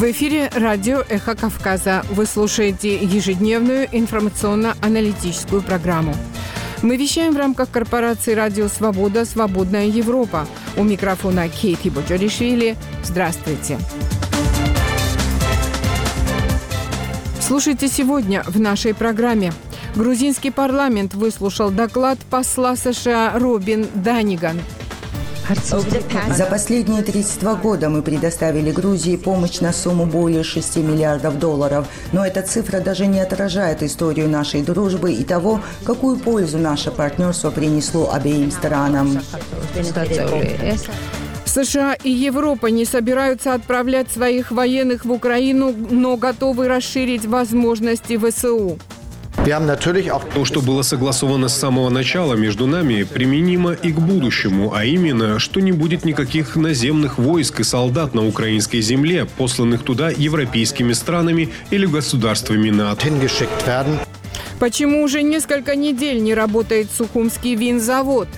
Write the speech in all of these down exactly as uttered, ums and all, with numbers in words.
В эфире радио «Эхо Кавказа». Вы слушаете ежедневную информационно-аналитическую программу. Мы вещаем в рамках корпорации «Радио Свобода. Свободная Европа». У микрофона Кети Бочоришвили. Здравствуйте. Слушайте сегодня в нашей программе. Грузинский парламент выслушал доклад посла США Робин Даннигэн. За последние тридцать два года мы предоставили Грузии помощь на сумму более шести миллиардов долларов. Но эта цифра даже не отражает историю нашей дружбы и того, какую пользу наше партнерство принесло обеим странам. США и Европа не собираются отправлять своих военных в Украину, но готовы расширить возможности ВСУ. То, что было согласовано с самого начала между нами, применимо и к будущему, а именно, что не будет никаких наземных войск и солдат на украинской земле, посланных туда европейскими странами или государствами НАТО. Почему уже несколько недель не работает Сухумский винзавод?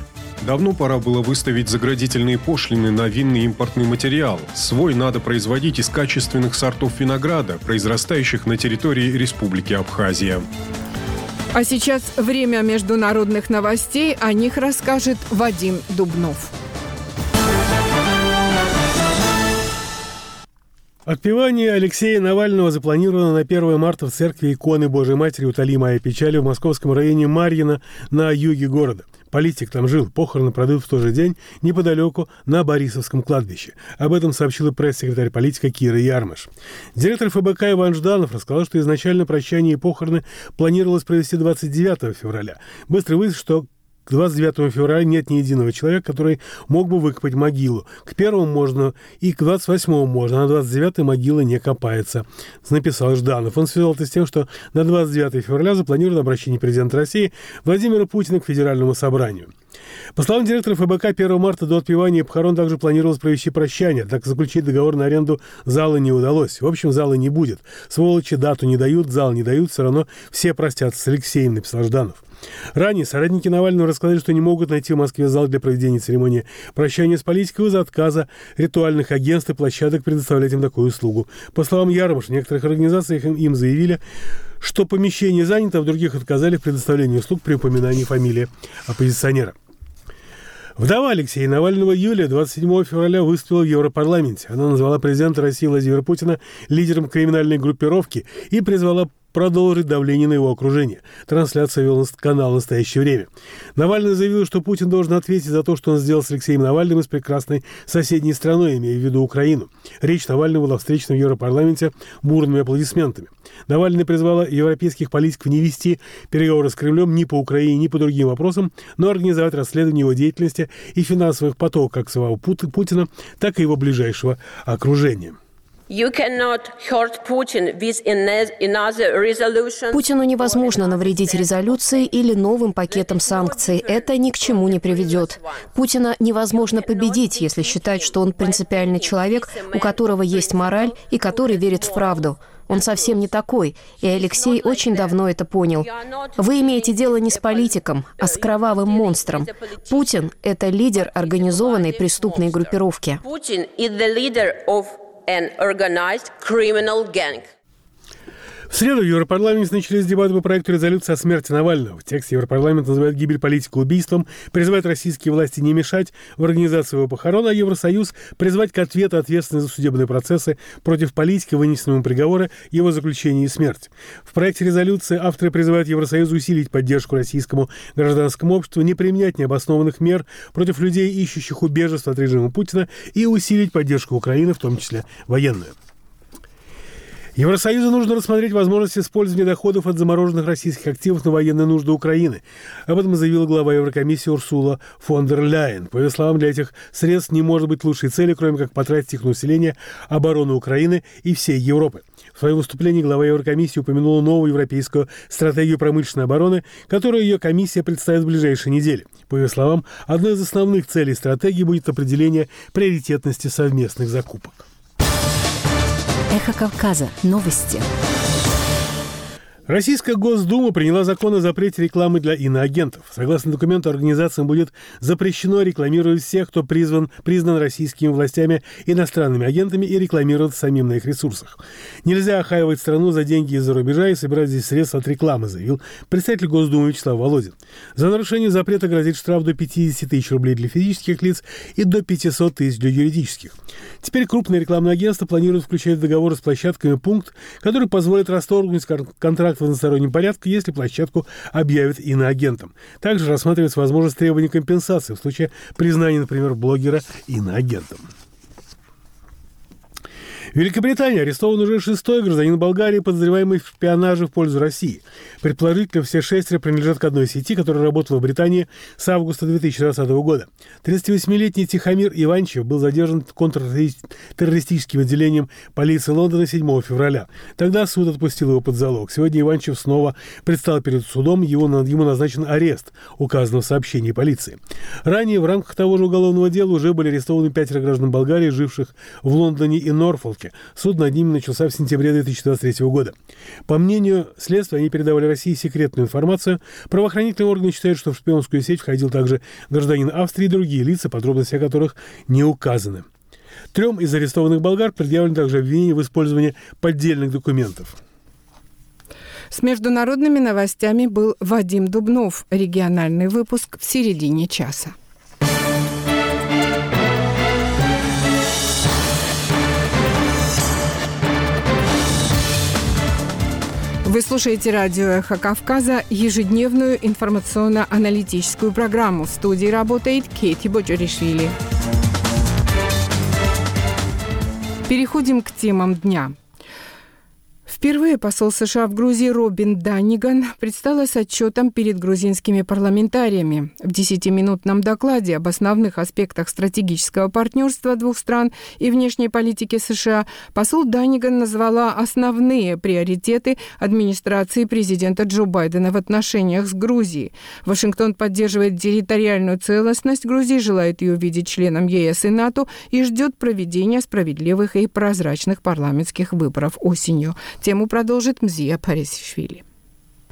Давно пора было выставить заградительные пошлины на винный импортный материал. Свой надо производить из качественных сортов винограда, произрастающих на территории Республики Абхазия. А сейчас время международных новостей. О них расскажет Вадим Дубнов. Отпевание Алексея Навального запланировано на первое марта в церкви иконы Божией Матери «Утоли моя печаль» в московском районе Марьино на юге города. Политик там жил, похороны пройдут в тот же день неподалеку на Борисовском кладбище. Об этом сообщила пресс-секретарь политика Кира Ярмыш. Директор ФБК Иван Жданов рассказал, что изначально прощание и похороны планировалось провести двадцать девятого февраля. Быстро выяснилось, что к двадцать девятого февраля нет ни единого человека, который мог бы выкопать могилу. К первому можно и к двадцать восьмому можно, а на двадцать девятое могила не копается, написал Жданов. Он связал это с тем, что на двадцать девятого февраля запланировано обращение президента России Владимира Путина к Федеральному собранию. По словам директора ФБК, первого марта до отпевания и похорон также планировалось провести прощание, так заключить договор на аренду зала не удалось. В общем, зала не будет. Сволочи дату не дают, зал не дают, все равно все простятся с Алексеем, написал Жданов. Ранее соратники Навального рассказали, что не могут найти в Москве зал для проведения церемонии прощания с политикой из-за отказа ритуальных агентств и площадок предоставлять им такую услугу. По словам Ярмыш, в некоторых организациях им заявили, что помещение занято, а в других отказали в предоставлении услуг при упоминании фамилии оппозиционера. Вдова Алексея Навального Юлия двадцать седьмого февраля выступила в Европарламенте. Она назвала президента России Владимира Путина лидером криминальной группировки и призвала продолжить давление на его окружение. Трансляция вел канал «Настоящее время». Навальный заявил, что Путин должен ответить за то, что он сделал с Алексеем Навальным и с прекрасной соседней страной, имея в виду Украину. Речь Навального была встречена в Европарламенте бурными аплодисментами. Навальный призвал европейских политиков не вести переговоры с Кремлем ни по Украине, ни по другим вопросам, но организовать расследование его деятельности и финансовых потоков как самого Путина, так и его ближайшего окружения. Путину невозможно навредить резолюцией или новым пакетом санкций. Это ни к чему не приведет. Путина невозможно победить, если считать, что он принципиальный человек, у которого есть мораль и который верит в правду. Он совсем не такой, и Алексей очень давно это понял. Вы имеете дело не с политиком, а с кровавым монстром. Путин – это лидер организованной преступной группировки. An organized criminal gang. В среду в Европарламенте начались дебаты по проекту резолюции о смерти Навального. Текст Европарламента называет гибель политика убийством, призывает российские власти не мешать в организации его похорон, а Евросоюз призвать к ответу ответственности за судебные процессы против политика, вынесенного ему приговора, его заключения и смерть. В проекте резолюции авторы призывают Евросоюз усилить поддержку российскому гражданскому обществу, не применять необоснованных мер против людей, ищущих убежиства от режима Путина, и усилить поддержку Украины, в том числе военную. Евросоюзу нужно рассмотреть возможность использования доходов от замороженных российских активов на военные нужды Украины. Об этом заявила глава Еврокомиссии Урсула фон дер Ляйен. По ее словам, для этих средств не может быть лучшей цели, кроме как потратить их на усиление обороны Украины и всей Европы. В своем выступлении глава Еврокомиссии упомянула новую европейскую стратегию промышленной обороны, которую ее комиссия представит в ближайшие недели. По ее словам, одной из основных целей стратегии будет определение приоритетности совместных закупок. Эхо Кавказа. Новости. Российская Госдума приняла закон о запрете рекламы для иноагентов. Согласно документу, организациям будет запрещено рекламировать всех, кто призван, признан российскими властями иностранными агентами и рекламировать самим на их ресурсах. «Нельзя охаивать страну за деньги из-за рубежа и собирать здесь средства от рекламы», заявил представитель Госдумы Вячеслав Володин. За нарушение запрета грозит штраф до пятьдесят тысяч рублей для физических лиц и до пятьсот тысяч для юридических. Теперь крупные рекламные агентства планируют включать в договоры с площадками пункт, который позволит расторгнуть контракт в одностороннем порядке, если площадку объявят иноагентом. Также рассматривается возможность требования компенсации в случае признания, например, блогера иноагентом. В Великобритании арестован уже шестой гражданин Болгарии, подозреваемый в шпионаже в пользу России. Предположительно, все шестеро принадлежат к одной сети, которая работала в Британии с августа две тысячи двадцатого года. тридцативосьмилетний Тихомир Иванчев был задержан контртеррористическим отделением полиции Лондона седьмого февраля. Тогда суд отпустил его под залог. Сегодня Иванчев снова предстал перед судом, его, ему назначен арест, указано в сообщении полиции. Ранее в рамках того же уголовного дела уже были арестованы пятеро граждан Болгарии, живших в Лондоне и Норфолке. Суд над ними начался в сентябре две тысячи двадцать третьего года. По мнению следствия, они передавали России секретную информацию. Правоохранительные органы считают, что в шпионскую сеть входил также гражданин Австрии и другие лица, подробности о которых не указаны. Трем из арестованных болгар предъявлено также обвинение в использовании поддельных документов. С международными новостями был Вадим Дубнов. Региональный выпуск в середине часа. Вы слушаете радио «Эхо Кавказа», ежедневную информационно-аналитическую программу. В студии работает Кети Бочоришвили. Переходим к темам дня. Впервые посол США в Грузии Робин Даннигэн предстала с отчетом перед грузинскими парламентариями. В десятиминутном докладе об основных аспектах стратегического партнерства двух стран и внешней политики США посол Даннигэн назвала основные приоритеты администрации президента Джо Байдена в отношениях с Грузией. Вашингтон поддерживает территориальную целостность Грузии, желает ее видеть членом ЕС и НАТО и ждет проведения справедливых и прозрачных парламентских выборов осенью. Тему продолжит Мзия Парцхишвили.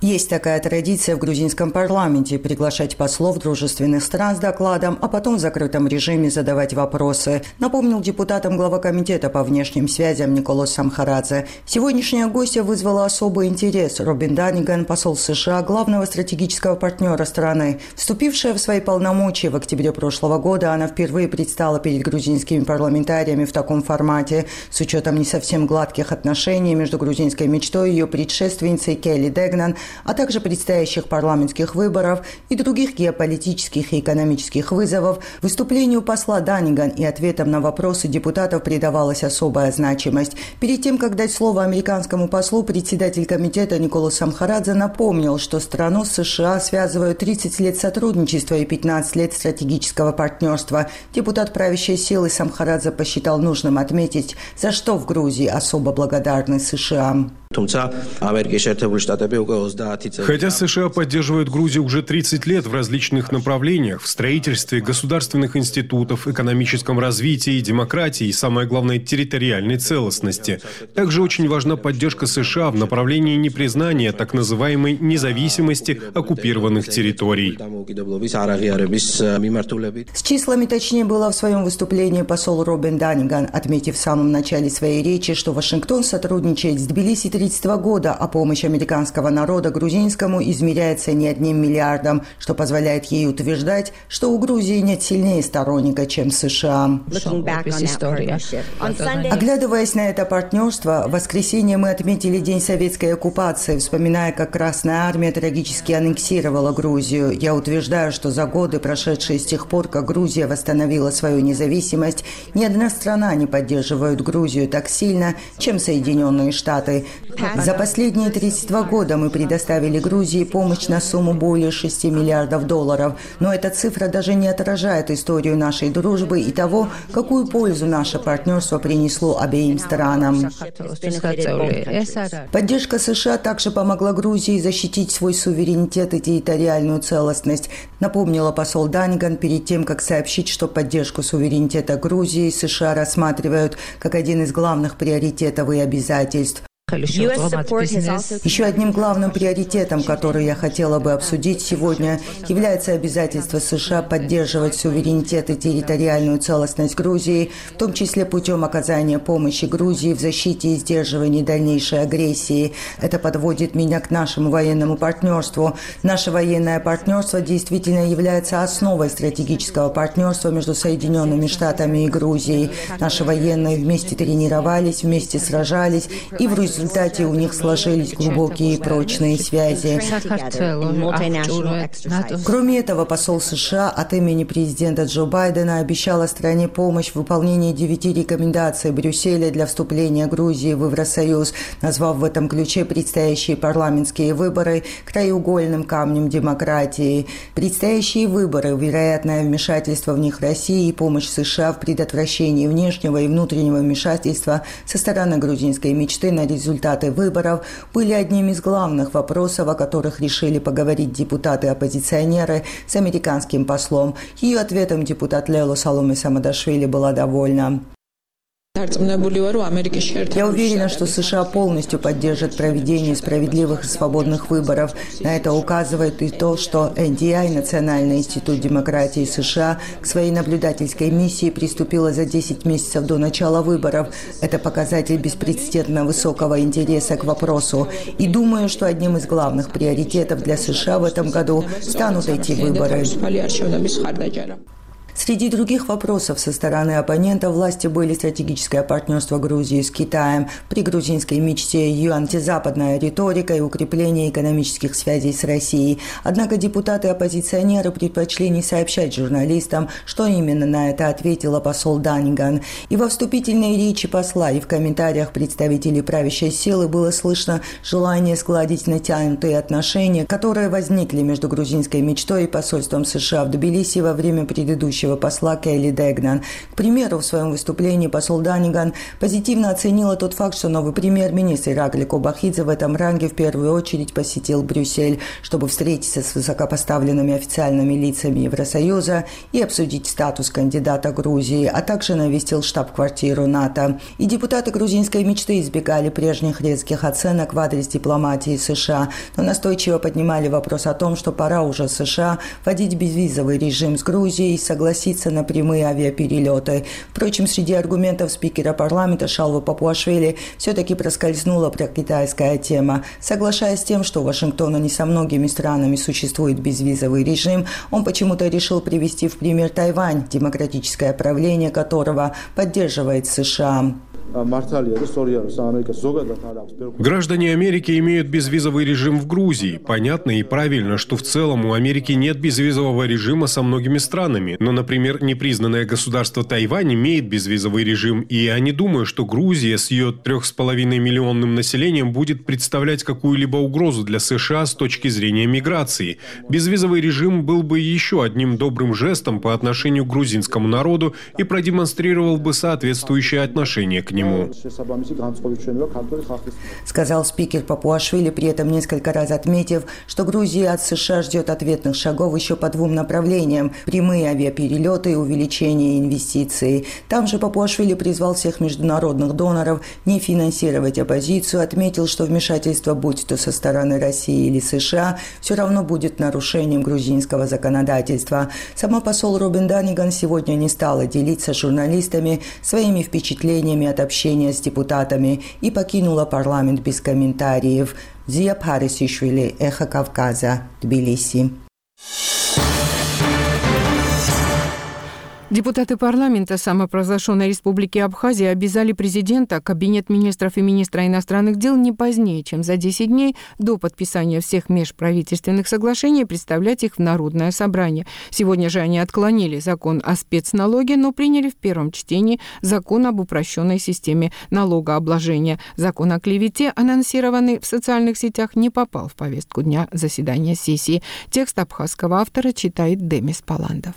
Есть такая традиция в грузинском парламенте – приглашать послов дружественных стран с докладом, а потом в закрытом режиме задавать вопросы, напомнил депутатам глава комитета по внешним связям Николос Самхарадзе. Сегодняшняя гостья вызвала особый интерес. Робин Даннигэн, посол США, главного стратегического партнера страны. Вступившая в свои полномочия в октябре прошлого года, она впервые предстала перед грузинскими парламентариями в таком формате. С учетом не совсем гладких отношений между грузинской мечтой и ее предшественницей Келли Дэгнан, а также предстоящих парламентских выборов и других геополитических и экономических вызовов, выступлению посла Даннигэн и ответам на вопросы депутатов придавалась особая значимость. Перед тем, как дать слово американскому послу, председатель комитета Николос Самхарадзе напомнил, что страну с США связывают тридцать лет сотрудничества и пятнадцать лет стратегического партнерства. Депутат правящей силы Самхарадзе посчитал нужным отметить, за что в Грузии особо благодарны США. Хотя США поддерживают Грузию уже тридцать лет в различных направлениях, в строительстве государственных институтов, экономическом развитии, демократии и, самое главное, территориальной целостности. Также очень важна поддержка США в направлении непризнания так называемой независимости оккупированных территорий. С числами точнее была в своем выступлении посол Робин Даннигэн, отметив в самом начале своей речи, что Вашингтон сотрудничает с Тбилиси тридцатого года, а помощь американского народа грузинскому измеряется не одним миллиардом, что позволяет ей утверждать, что у Грузии нет сильнее сторонника, чем США. Оглядываясь на это партнерство, в воскресенье мы отметили День советской оккупации, вспоминая, как Красная Армия трагически аннексировала Грузию. Я утверждаю, что за годы, прошедшие с тех пор, как Грузия восстановила свою независимость, ни одна страна не поддерживает Грузию так сильно, чем Соединенные Штаты. За последние тридцать два года мы предоставили Грузии помощь на сумму более шести миллиардов долларов. Но эта цифра даже не отражает историю нашей дружбы и того, какую пользу наше партнерство принесло обеим странам. Поддержка США также помогла Грузии защитить свой суверенитет и территориальную целостность, напомнила посол Даннигэн перед тем, как сообщить, что поддержку суверенитета Грузии США рассматривают как один из главных приоритетов и обязательств. Еще одним главным приоритетом, который я хотела бы обсудить сегодня, является обязательство США поддерживать суверенитет и территориальную целостность Грузии, в том числе путем оказания помощи Грузии в защите и сдерживании дальнейшей агрессии. Это подводит меня к нашему военному партнерству. Наше военное партнерство действительно является основой стратегического партнерства между Соединенными Штатами и Грузией. Наши военные вместе тренировались, вместе сражались, и в результате у них сложились глубокие и прочные связи. Кроме этого, посол США от имени президента Джо Байдена обещала стране помощь в выполнении девяти рекомендаций Брюсселя для вступления Грузии в Евросоюз, назвав в этом ключе предстоящие парламентские выборы краеугольным камнем демократии. Предстоящие выборы, вероятное вмешательство в них России и помощь США в предотвращении внешнего и внутреннего вмешательства со стороны грузинской мечты на результаты выборов были одним из главных вопросов, о которых решили поговорить депутаты-оппозиционеры с американским послом. Ее ответом депутат Лело Саломе Самадашвили была довольна. Я уверена, что США полностью поддержат проведение справедливых и свободных выборов. На это указывает и то, что эн ди ай, Национальный институт демократии США, к своей наблюдательской миссии приступила за десять месяцев до начала выборов. Это показатель беспрецедентно высокого интереса к вопросу. И думаю, что одним из главных приоритетов для США в этом году станут эти выборы. Среди других вопросов со стороны оппонента власти были стратегическое партнерство Грузии с Китаем, при грузинской мечте ее антизападная риторика и укрепление экономических связей с Россией. Однако депутаты-оппозиционеры предпочли не сообщать журналистам, что именно на это ответила посол Даннигэн. И во вступительной речи посла, и в комментариях представителей правящей силы было слышно желание сгладить натянутые отношения, которые возникли между грузинской мечтой и посольством США в Тбилиси во время предыдущего посла Келли Дэгнан. К примеру, в своем выступлении посол Даннигэн позитивно оценила тот факт, что новый премьер-министр Аргли Кобахидзе в этом ранге в первую очередь посетил Брюссель, чтобы встретиться с высокопоставленными официальными лицами Евросоюза и обсудить статус кандидата Грузии, а также навестил штаб-квартиру НАТО. И депутаты грузинской мечты избегали прежних резких оценок в адрес дипломатии США, но настойчиво поднимали вопрос о том, что пора уже США вводить безвизовый режим с Грузией и согласиться на прямые авиаперелеты. Впрочем, среди аргументов спикера парламента Шалва Папуашвили все-таки проскользнула прокитайская тема. Соглашаясь с тем, что у Вашингтона не со многими странами существует безвизовый режим, он почему-то решил привести в пример Тайвань, демократическое правление которого поддерживает США. Граждане Америки имеют безвизовый режим в Грузии. Понятно и правильно, что в целом у Америки нет безвизового режима со многими странами. Но, например, непризнанное государство Тайвань имеет безвизовый режим. И я не думаю, что Грузия с ее трёх с половиной миллионным населением будет представлять какую-либо угрозу для США с точки зрения миграции. Безвизовый режим был бы еще одним добрым жестом по отношению к грузинскому народу и продемонстрировал бы соответствующее отношение к нему. Сказал спикер Папуашвили, при этом несколько раз отметив, что Грузия от США ждет ответных шагов еще по двум направлениям – прямые авиаперелеты и увеличение инвестиций. Там же Папуашвили призвал всех международных доноров не финансировать оппозицию, отметил, что вмешательство, будь то со стороны России или США, все равно будет нарушением грузинского законодательства. Сама посол Робин Даннигэн сегодня не стала делиться с журналистами своими впечатлениями от общения с депутатами и покинула парламент без комментариев. Мзия Парцхишвили, Эхо Кавказа, Тбилиси. Депутаты парламента самопрозглашенной Республики Абхазия обязали президента, кабинет министров и министра иностранных дел не позднее, чем за десять дней до подписания всех межправительственных соглашений, представлять их в Народное собрание. Сегодня же они отклонили закон о спецналоге, но приняли в первом чтении закон об упрощенной системе налогообложения. Закон о клевете, анонсированный в социальных сетях, не попал в повестку дня заседания сессии. Текст абхазского автора читает Демис Паландов.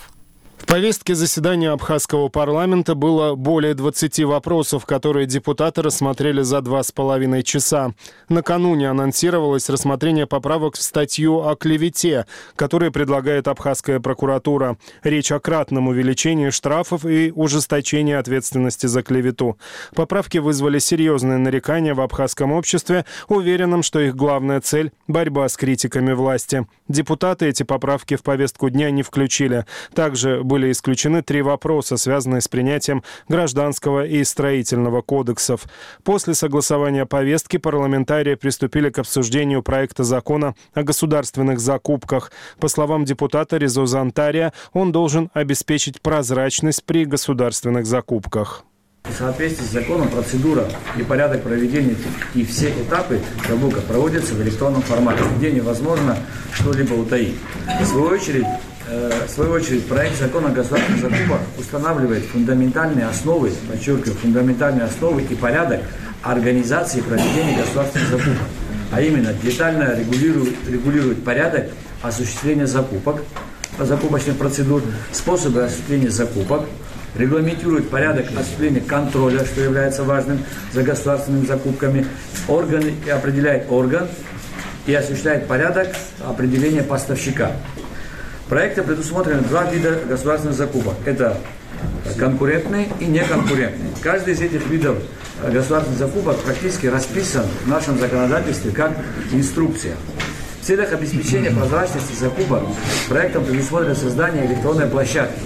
В повестке заседания абхазского парламента было более двадцати вопросов, которые депутаты рассмотрели за два с половиной часа. Накануне анонсировалось рассмотрение поправок в статью о клевете, которые предлагает абхазская прокуратура. Речь о кратном увеличении штрафов и ужесточении ответственности за клевету. Поправки вызвали серьезные нарекания в абхазском обществе, уверенном, что их главная цель – борьба с критиками власти. Депутаты эти поправки в повестку дня не включили. Также были исключены три вопроса, связанные с принятием Гражданского и Строительного кодексов. После согласования повестки парламентарии приступили к обсуждению проекта закона о государственных закупках. По словам депутата Резо Зантария, он должен обеспечить прозрачность при государственных закупках. В соответствии с законом процедура и порядок проведения и все этапы закупок проводятся в электронном формате, где невозможно что-либо утаить. В свою очередь, В свою очередь, проект закона о государственных закупках устанавливает фундаментальные основы, подчеркиваю, фундаментальные основы и порядок организации и проведения государственных закупок, а именно детально регулирует, регулирует порядок осуществления закупок, закупочных процедур, способы осуществления закупок, регламентирует порядок осуществления контроля, что является важным за государственными закупками, органы, и определяет орган и осуществляет порядок определения поставщика. Проектом предусмотрено два вида государственных закупок. Это конкурентные и неконкурентные. Каждый из этих видов государственных закупок практически расписан в нашем законодательстве как инструкция. В целях обеспечения прозрачности закупок проектом предусмотрено создание электронной площадки,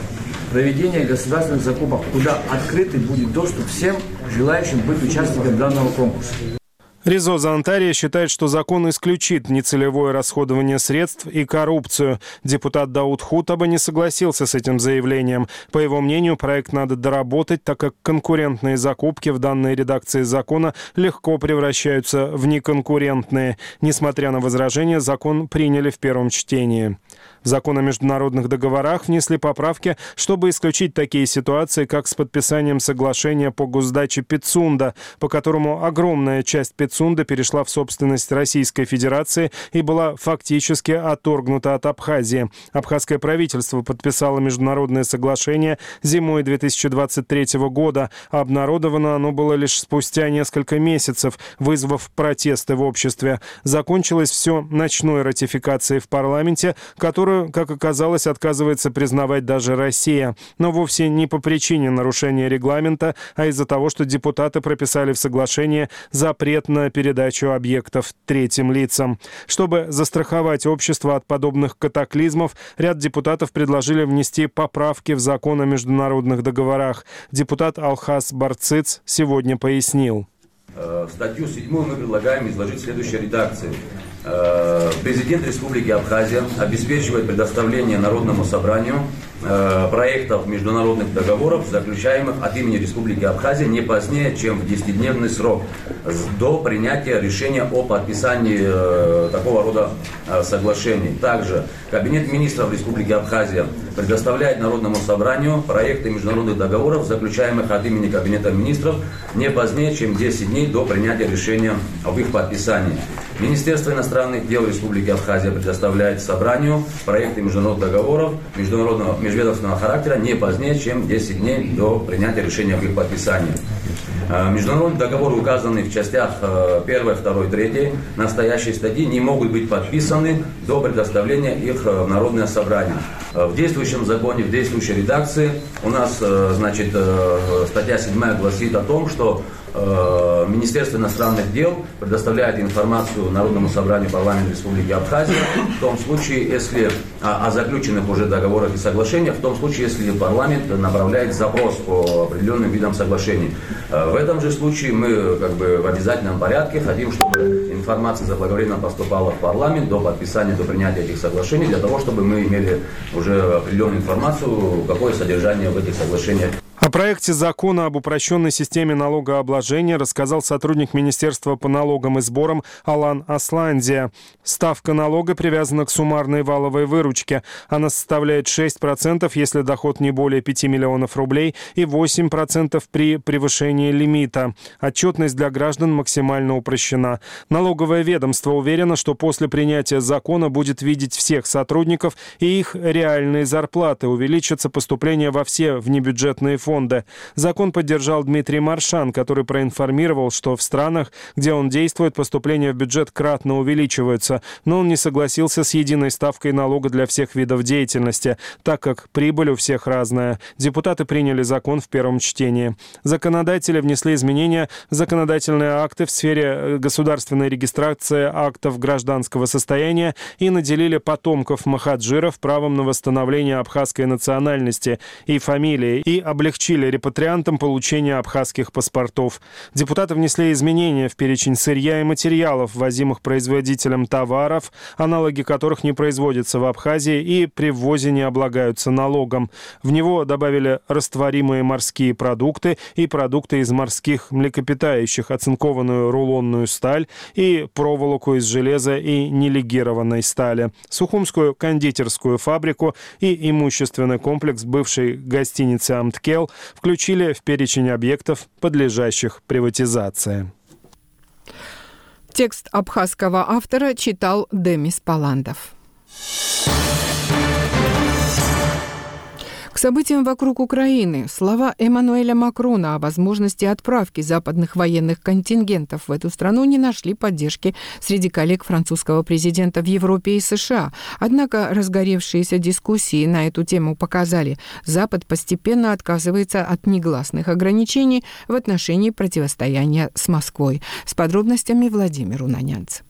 проведение государственных закупок, куда открытый будет доступ всем желающим быть участником данного конкурса. Резо Зантария считает, что закон исключит нецелевое расходование средств и коррупцию. Депутат Дауд Хутаба не согласился с этим заявлением. По его мнению, проект надо доработать, так как конкурентные закупки в данной редакции закона легко превращаются в неконкурентные. Несмотря на возражения, закон приняли в первом чтении. В закон о международных договорах внесли поправки, чтобы исключить такие ситуации, как с подписанием соглашения по госдаче Пицунда, по которому огромная часть Пицунда Пицунда перешла в собственность Российской Федерации и была фактически отторгнута от Абхазии. Абхазское правительство подписало международное соглашение зимой две тысячи двадцать третьего года. Обнародовано оно было лишь спустя несколько месяцев, вызвав протесты в обществе. Закончилось все ночной ратификацией в парламенте, которую, как оказалось, отказывается признавать даже Россия. Но вовсе не по причине нарушения регламента, а из-за того, что депутаты прописали в соглашении запрет на передачу объектов третьим лицам. Чтобы застраховать общество от подобных катаклизмов, ряд депутатов предложили внести поправки в закон о международных договорах. Депутат Алхаз Барциц сегодня пояснил. В статью седьмую мы предлагаем изложить следующую редакцию. Президент Республики Абхазия обеспечивает предоставление Народному собранию проектов международных договоров, заключаемых от имени Республики Абхазия, не позднее, чем в десятидневный срок до принятия решения о подписании такого рода соглашений. Также Кабинет министров Республики Абхазия предоставляет Народному собранию проекты международных договоров, заключаемых от имени Кабинета министров, не позднее, чем десять дней до принятия решения об их подписании. Министерство иностранных дел Республики Абхазия предоставляет собранию проекты международных договоров международного межведомственного характера не позднее, чем десять дней до принятия решения об их подписании. Международные договоры, указанные в частях первой, второй, третьей настоящей статьи, не могут быть подписаны до предоставления их в Народное собрание. В действующем законе, в действующей редакции у нас, значит, статья седьмая гласит о том, что Министерство иностранных дел предоставляет информацию Народному собранию парламента Республики Абхазия в том случае, если о заключенных уже договорах и соглашениях, в том случае, если парламент направляет запрос по определенным видам соглашений. В этом же случае мы как бы в обязательном порядке хотим, чтобы информация заблаговременно поступала в парламент до подписания, до принятия этих соглашений, для того, чтобы мы имели уже определенную информацию, какое содержание в этих соглашениях. О проекте закона об упрощенной системе налогообложения рассказал сотрудник Министерства по налогам и сборам Алан Асландия. Ставка налога привязана к суммарной валовой выручке. Она составляет шесть процентов, если доход не более пяти миллионов рублей, и восемь процентов при превышении лимита. Отчетность для граждан максимально упрощена. Налоговое ведомство уверено, что после принятия закона будет видеть всех сотрудников и их реальные зарплаты. Увеличится поступление во все внебюджетные фонды. Закон поддержал Дмитрий Маршан, который проинформировал, что в странах, где он действует, поступления в бюджет кратно увеличиваются. Но он не согласился с единой ставкой налога для всех видов деятельности, так как прибыль у всех разная. Депутаты приняли закон в первом чтении. Законодатели внесли изменения в законодательные акты в сфере государственной регистрации актов гражданского состояния и наделили потомков махаджиров правом на восстановление абхазской национальности и фамилии и облегчили репатриантам получение абхазских паспортов. Депутаты внесли изменения в перечень сырья и материалов, ввозимых производителем товаров, аналоги которых не производятся в Абхазии и при ввозе не облагаются налогом. В него добавили растворимые морские продукты и продукты из морских млекопитающих, оцинкованную рулонную сталь и проволоку из железа и нелегированной стали, сухумскую кондитерскую фабрику и имущественный комплекс бывшей гостиницы «Амткел» включили в перечень объектов, подлежащих приватизации. Текст абхазского автора читал Демис Паландов. К событиям вокруг Украины. Слова Эммануэля Макрона о возможности отправки западных военных контингентов в эту страну не нашли поддержки среди коллег французского президента в Европе и США. Однако разгоревшиеся дискуссии на эту тему показали, Запад постепенно отказывается от негласных ограничений в отношении противостояния с Москвой. С подробностями Владимир Унанянц.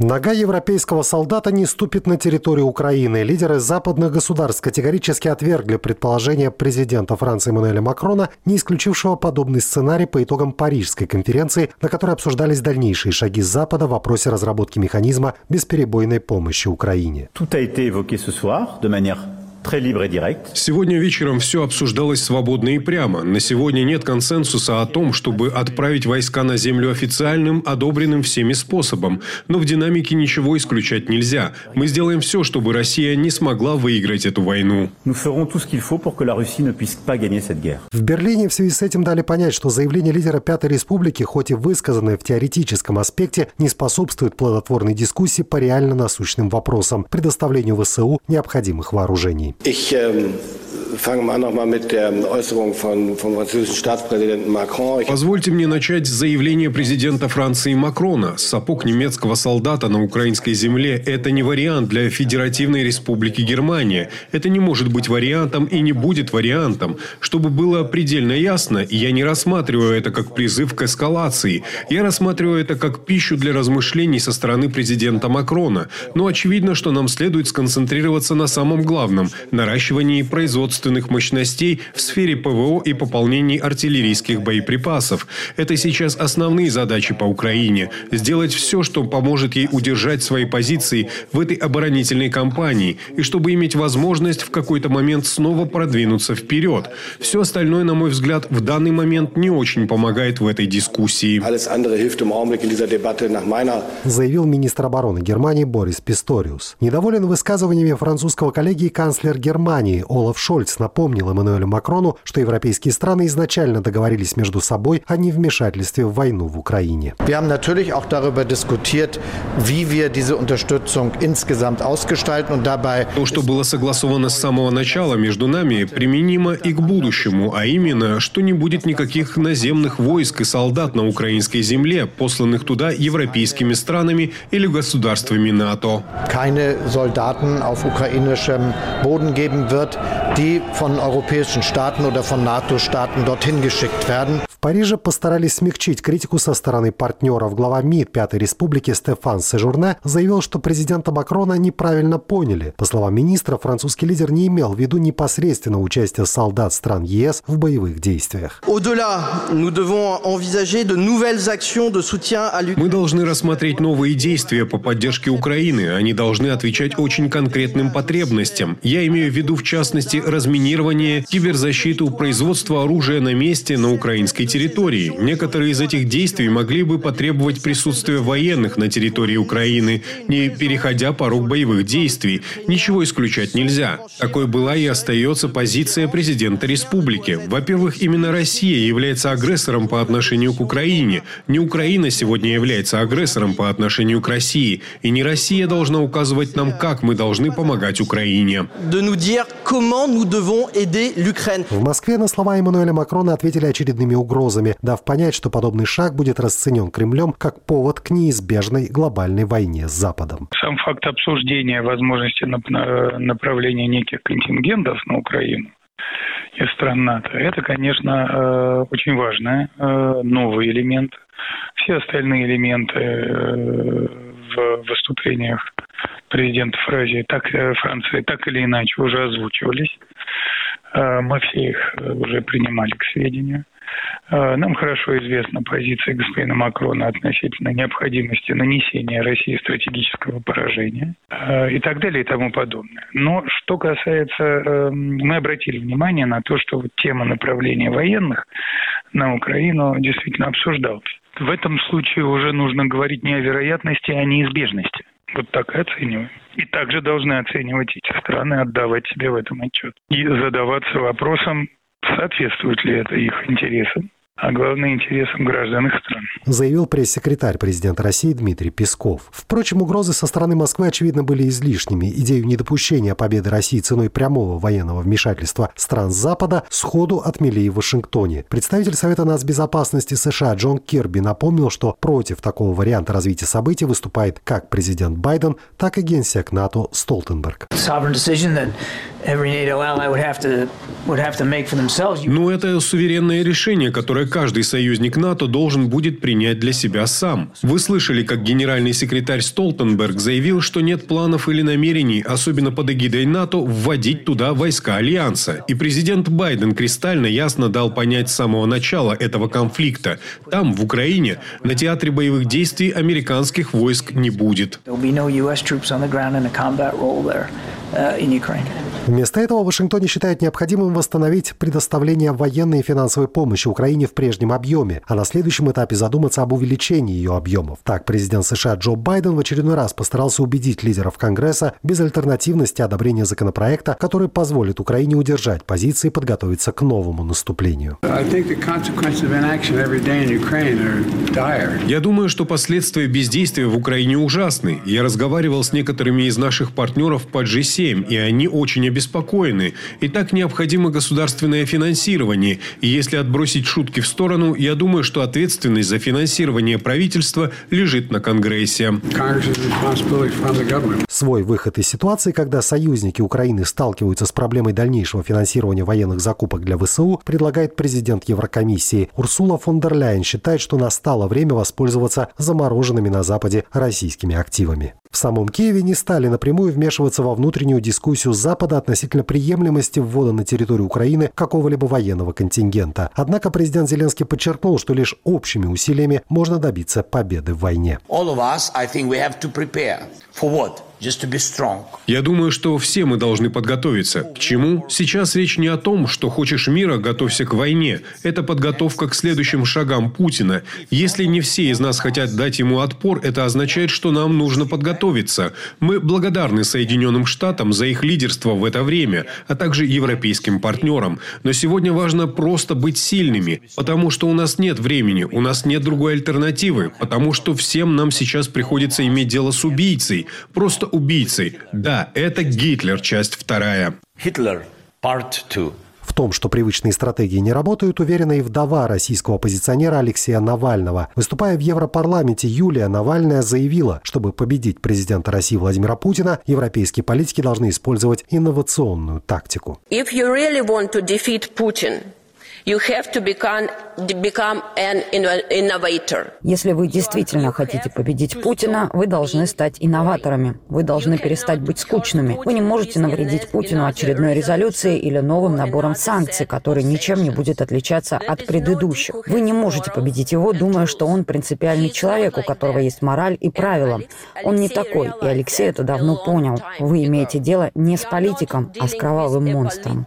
Нога европейского солдата не ступит на территорию Украины. Лидеры западных государств категорически отвергли предположение президента Франции Эммануэля Макрона, не исключившего подобный сценарий по итогам Парижской конференции, на которой обсуждались дальнейшие шаги Запада в вопросе разработки механизма бесперебойной помощи Украине. Сегодня вечером все обсуждалось свободно и прямо. На сегодня нет консенсуса о том, чтобы отправить войска на землю официальным, одобренным всеми способом. Но в динамике ничего исключать нельзя. Мы сделаем все, чтобы Россия не смогла выиграть эту войну. В Берлине в связи с этим дали понять, что заявление лидера Пятой Республики, хоть и высказанное в теоретическом аспекте, не способствует плодотворной дискуссии по реально насущным вопросам – предоставлению ВСУ необходимых вооружений. Ich ähm, fange mal nochmal mit der Äußerung von, vom französischen Staatspräsidenten Macron. Позвольте мне начать с заявления президента Франции Макрона. Сапог немецкого солдата на украинской земле – это не вариант для Федеративной Республики Германия. Это не может быть вариантом и не будет вариантом. Чтобы было предельно ясно, я не рассматриваю это как призыв к эскалации. Я рассматриваю это как пищу для размышлений со стороны президента Макрона. Но очевидно, что нам следует сконцентрироваться на самом главном – наращивании производственных мощностей в сфере ПВО и пополнении артиллерийских боеприпасов. Это сейчас основные задачи по Украине. Сделать все, что поможет ей удержать свои позиции в этой оборонительной кампании, и чтобы иметь возможность в какой-то момент снова продвинуться вперед. Все остальное, на мой взгляд, в данный момент не очень помогает в этой дискуссии. Заявил министр обороны Германии Борис Писториус. Недоволен высказываниями французского коллеги и канцлер Германии Олаф Шольц напомнил Эммануэлю Макрону, что европейские страны изначально договорились между собой о невмешательстве в войну в Украине. То, что было согласовано с самого начала между нами, применимо и к будущему, а именно, что не будет никаких наземных войск и солдат на украинской земле, посланных туда европейскими странами или государствами НАТО. Boden geben wird, die von europäischen Staaten oder von NATO-Staaten dorthin geschickt werden. В Парижа постарались смягчить критику со стороны партнеров. Глава МИД Пятой Республики Стефан Сежурне заявил, что президента Макрона неправильно поняли. По словам министра, французский лидер не имел в виду непосредственно участие солдат стран ЕС в боевых действиях. Мы должны рассмотреть новые действия по поддержке Украины. Они должны отвечать очень конкретным потребностям. Я имею в виду, в частности, разминирование, киберзащиту, производство оружия на месте на украинской территории. Некоторые из этих действий могли бы потребовать присутствия военных на территории Украины, не переходя порог боевых действий. Ничего исключать нельзя. Такой была и остается позиция президента республики. Во-первых, именно Россия является агрессором по отношению к Украине. Не Украина сегодня является агрессором по отношению к России. И не Россия должна указывать нам, как мы должны помогать Украине. В Москве на слова Эммануэля Макрона ответили очередными угрозами, дав понять, что подобный шаг будет расценен Кремлем как повод к неизбежной глобальной войне с Западом. Сам факт обсуждения возможности направления неких контингентов на Украину из стран НАТО, это, конечно, очень важный новый элемент. Все остальные элементы в выступлениях президента Франции так, Франции так или иначе уже озвучивались. Мы все их уже принимали к сведению. Нам хорошо известна позиция господина Макрона относительно необходимости нанесения России стратегического поражения и так далее и тому подобное. Но что касается... Мы обратили внимание на то, что вот тема направления военных на Украину действительно обсуждалась. В этом случае уже нужно говорить не о вероятности, а о неизбежности. Вот так оцениваем. И также должны оценивать эти страны, отдавать себе в этом отчет. И задаваться вопросом, соответствует ли это их интересам, а главное интересам граждан их стран. Заявил пресс-секретарь президента России Дмитрий Песков. Впрочем, угрозы со стороны Москвы, очевидно, были излишними. Идею недопущения победы России ценой прямого военного вмешательства стран Запада сходу отмели и в Вашингтоне. Представитель Совета нацбезопасности США Джон Кирби напомнил, что против такого варианта развития событий выступает как президент Байден, так и генсек НАТО Столтенберг. Но это суверенное решение, которое каждый союзник НАТО должен будет принять для себя сам. Вы слышали, как генеральный секретарь Столтенберг заявил, что нет планов или намерений, особенно под эгидой НАТО, вводить туда войска Альянса. И президент Байден кристально ясно дал понять с самого начала этого конфликта. Там, в Украине, на театре боевых действий американских войск не будет. Вместо этого в Вашингтоне считают необходимым восстановить предоставление военной и финансовой помощи Украине в прежнем объеме, а на следующем этапе задуматься об увеличении ее объемов. Так, президент США Джо Байден в очередной раз постарался убедить лидеров Конгресса в безальтернативности одобрения законопроекта, который позволит Украине удержать позиции и подготовиться к новому наступлению. Я думаю, что последствия бездействия в Украине ужасны. Я разговаривал с некоторыми из наших партнеров по джи семь, и они очень обеспокоены. И так необходимо государственное финансирование. И если отбросить шутки в сторону, я думаю, что ответственность за финансирование правительства лежит на Конгрессе. Свой выход из ситуации, когда союзники Украины сталкиваются с проблемой дальнейшего финансирования военных закупок для ВСУ, предлагает президент Еврокомиссии. Урсула фон дер Ляйен считает, что настало время воспользоваться замороженными на Западе российскими активами. В самом Киеве не стали напрямую вмешиваться во внутреннюю дискуссию Запада относительно приемлемости ввода на территорию Украины какого-либо военного контингента. Однако президент Зеленский подчеркнул, что лишь общими усилиями можно добиться победы в войне. Я думаю, что все мы должны подготовиться. К чему? Сейчас речь не о том, что хочешь мира, готовься к войне. Это подготовка к следующим шагам Путина. Если не все из нас хотят дать ему отпор, это означает, что нам нужно подготовиться. Мы благодарны Соединенным Штатам за их лидерство в это время, а также европейским партнерам. Но сегодня важно просто быть сильными, потому что у нас нет времени, у нас нет другой альтернативы, потому что всем нам сейчас приходится иметь дело с убийцей. Просто убийцей. Да, это Гитлер, часть вторая. Hitler, part two. В том, что привычные стратегии не работают, уверена и вдова российского оппозиционера Алексея Навального. Выступая в Европарламенте, Юлия Навальная заявила, чтобы победить президента России Владимира Путина, европейские политики должны использовать инновационную тактику. If you really want to defeat Putin, You have to become, become an innovator. Если вы действительно хотите победить Путина, вы должны стать инноваторами. Вы должны перестать быть скучными. Вы не можете навредить Путину очередной резолюцией или новым набором санкций, который ничем не будет отличаться от предыдущих. Вы не можете победить его, думая, что он принципиальный человек, у которого есть мораль и правила. Он не такой, и Алексей это давно понял. Вы имеете дело не с политиком, а с кровавым монстром.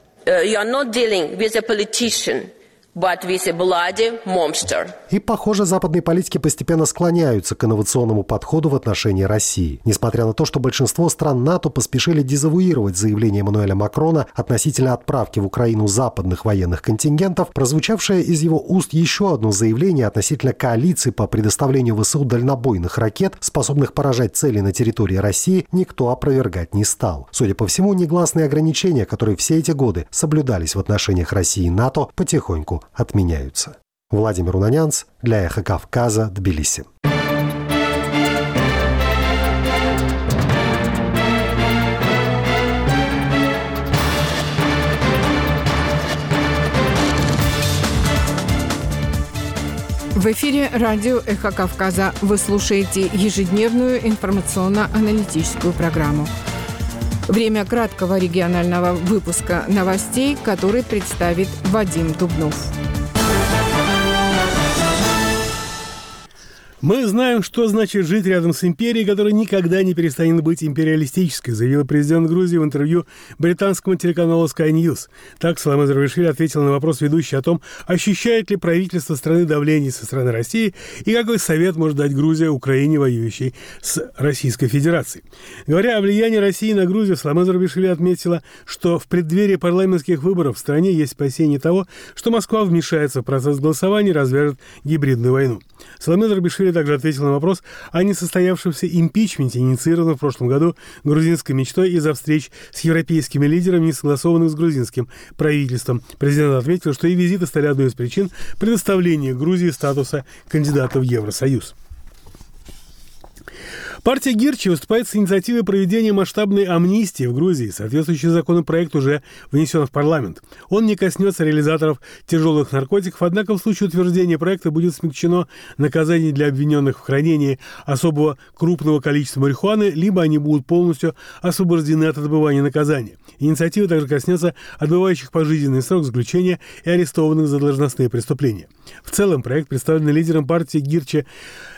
И, похоже, западные политики постепенно склоняются к инновационному подходу в отношении России. Несмотря на то, что большинство стран НАТО поспешили дезавуировать заявление Эммануэля Макрона относительно отправки в Украину западных военных контингентов, прозвучавшее из его уст еще одно заявление относительно коалиции по предоставлению ВСУ дальнобойных ракет, способных поражать цели на территории России, никто опровергать не стал. Судя по всему, негласные ограничения, которые все эти годы соблюдались в отношениях России и НАТО, потихоньку отменяются. Владимир Унанянц для «Эхо Кавказа», Тбилиси. В эфире радио «Эхо Кавказа». Вы слушаете ежедневную информационно-аналитическую программу. Время краткого регионального выпуска новостей, который представит Вадим Дубнов. «Мы знаем, что значит жить рядом с империей, которая никогда не перестанет быть империалистической», заявил президент Грузии в интервью британскому телеканалу Sky News. Так Саламезер Вишвили ответил на вопрос ведущий о том, ощущает ли правительство страны давление со стороны России и какой совет может дать Грузия Украине, воюющей с Российской Федерацией. Говоря о влиянии России на Грузию, Саламезер Вишвили отметила, что в преддверии парламентских выборов в стране есть опасение того, что Москва вмешается в процесс голосования и развяжет гибридную войну. Саламезер Вишвили также ответил на вопрос о несостоявшемся импичменте, инициированном в прошлом году грузинской мечтой из-за встреч с европейскими лидерами, не согласованных с грузинским правительством. Президент отметил, что и визиты стали одной из причин предоставления Грузии статуса кандидата в Евросоюз. Партия Гирчи выступает с инициативой проведения масштабной амнистии в Грузии. Соответствующий законопроект уже внесен в парламент. Он не коснется реализаторов тяжелых наркотиков, однако в случае утверждения проекта будет смягчено наказание для обвиненных в хранении особого крупного количества марихуаны, либо они будут полностью освобождены от отбывания наказания. Инициатива также коснется отбывающих пожизненный срок заключения и арестованных за должностные преступления. В целом проект, представленный лидером партии Гирчи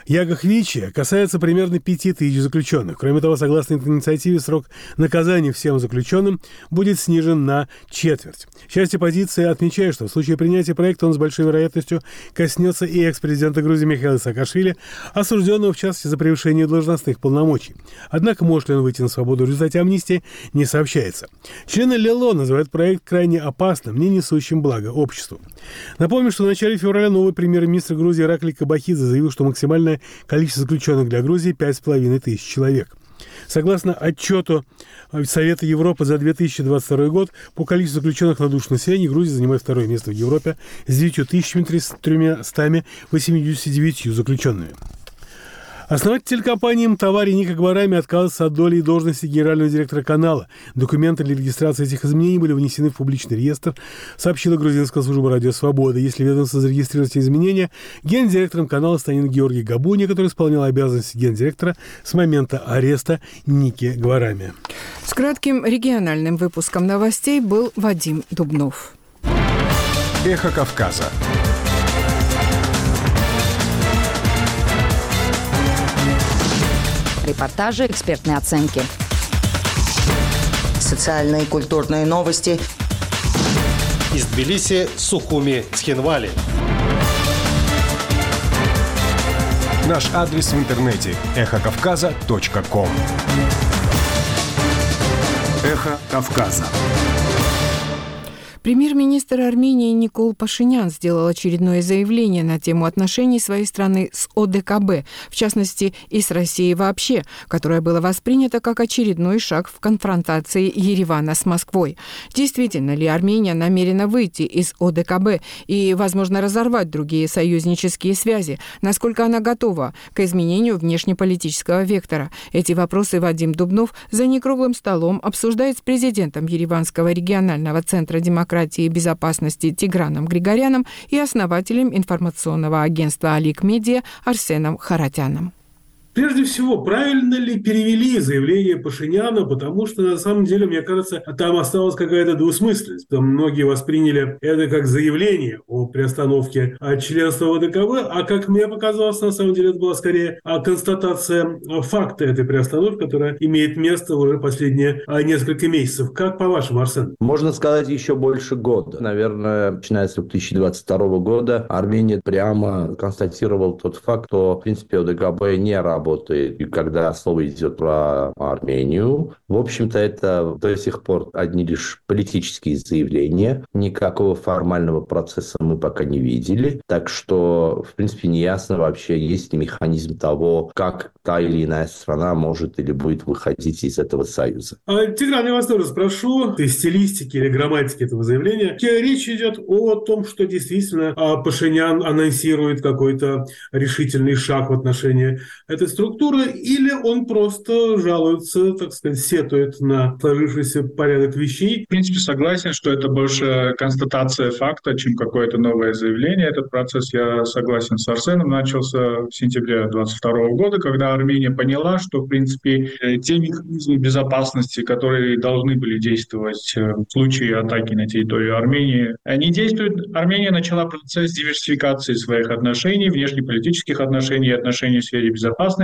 Ягохвичи, касается примерно пяти тысяч заключенных. Кроме того, согласно этой инициативе, срок наказания всем заключенным будет снижен на четверть. Часть оппозиции отмечает, что в случае принятия проекта он с большой вероятностью коснется и экс-президента Грузии Михаила Саакашвили, осужденного в частности за превышение должностных полномочий. Однако, может ли он выйти на свободу в результате амнистии, не сообщается. Члены ЛЕЛО называют проект крайне опасным, не несущим блага обществу. Напомню, что в начале февраля новый премьер-министр Грузии Аргли Кобахидзе заявил, что максимальное количество заключенных для Грузии – пять с половиной тысяч человек. Согласно отчету Совета Европы за две тысячи двадцать второй год, по количеству заключенных на душу населения Грузия занимает второе место в Европе с девять тысяч триста восемьдесят девять заключенными. Основатель телекомпании «Мтовари» Ника Гварами отказался от доли и должности генерального директора канала. Документы для регистрации этих изменений были внесены в публичный реестр, сообщила грузинская служба «Радио Свобода». Если ведомство зарегистрирует эти изменения, гендиректором канала станет Георгий Габуни, который исполнял обязанности гендиректора с момента ареста Ники Гварами. С кратким региональным выпуском новостей был Вадим Дубнов. «Эхо Кавказа». Репортажи, экспертные оценки. Социальные и культурные новости. Из Тбилиси, Сухуми, Цхинвали. Наш адрес в интернете – эхо кавказа точка ком. «Эхо Кавказа». Премьер-министр Армении Никол Пашинян сделал очередное заявление на тему отношений своей страны с ОДКБ, в частности, и с Россией вообще, которое было воспринято как очередной шаг в конфронтации Еревана с Москвой. Действительно ли Армения намерена выйти из ОДКБ и, возможно, разорвать другие союзнические связи? Насколько она готова к изменению внешнеполитического вектора? Эти вопросы Вадим Дубнов за некруглым столом обсуждает с президентом Ереванского регионального центра демократии демократии и безопасности Тиграном Григоряном и основателем информационного агентства «Алик Медиа» Арсеном Харатяном. Прежде всего, правильно ли перевели заявление Пашиняна, потому что, на самом деле, мне кажется, там осталась какая-то двусмысленность. Там многие восприняли это как заявление о приостановке членства в ОДКБ, а, как мне показалось, на самом деле, это была скорее констатация факта этой приостановки, которая имеет место уже последние несколько месяцев. Как по-вашему, Арсен? Можно сказать, еще больше года. Наверное, начиная с две тысячи двадцать второго года, Армения прямо констатировала тот факт, что, в принципе, ОДКБ не работает. работает, и когда слово идет про Армению, в общем-то, это до сих пор одни лишь политические заявления, никакого формального процесса мы пока не видели, так что, в принципе, неясно вообще, есть ли механизм того, как та или иная страна может или будет выходить из этого союза. А, Тигран, я вас тоже спрошу, из стилистики или грамматики этого заявления, речь идет о том, что действительно Пашинян анонсирует какой-то решительный шаг в отношении этой структуры, или он просто жалуется, так сказать, сетует на сложившийся порядок вещей? В принципе, согласен, что это больше констатация факта, чем какое-то новое заявление. Этот процесс, я согласен с Арсеном, начался в сентябре двадцать второго года, когда Армения поняла, что, в принципе, те механизмы безопасности, которые должны были действовать в случае атаки на территорию Армении, они действуют. Армения начала процесс диверсификации своих отношений, внешнеполитических отношений и отношений в сфере безопасности.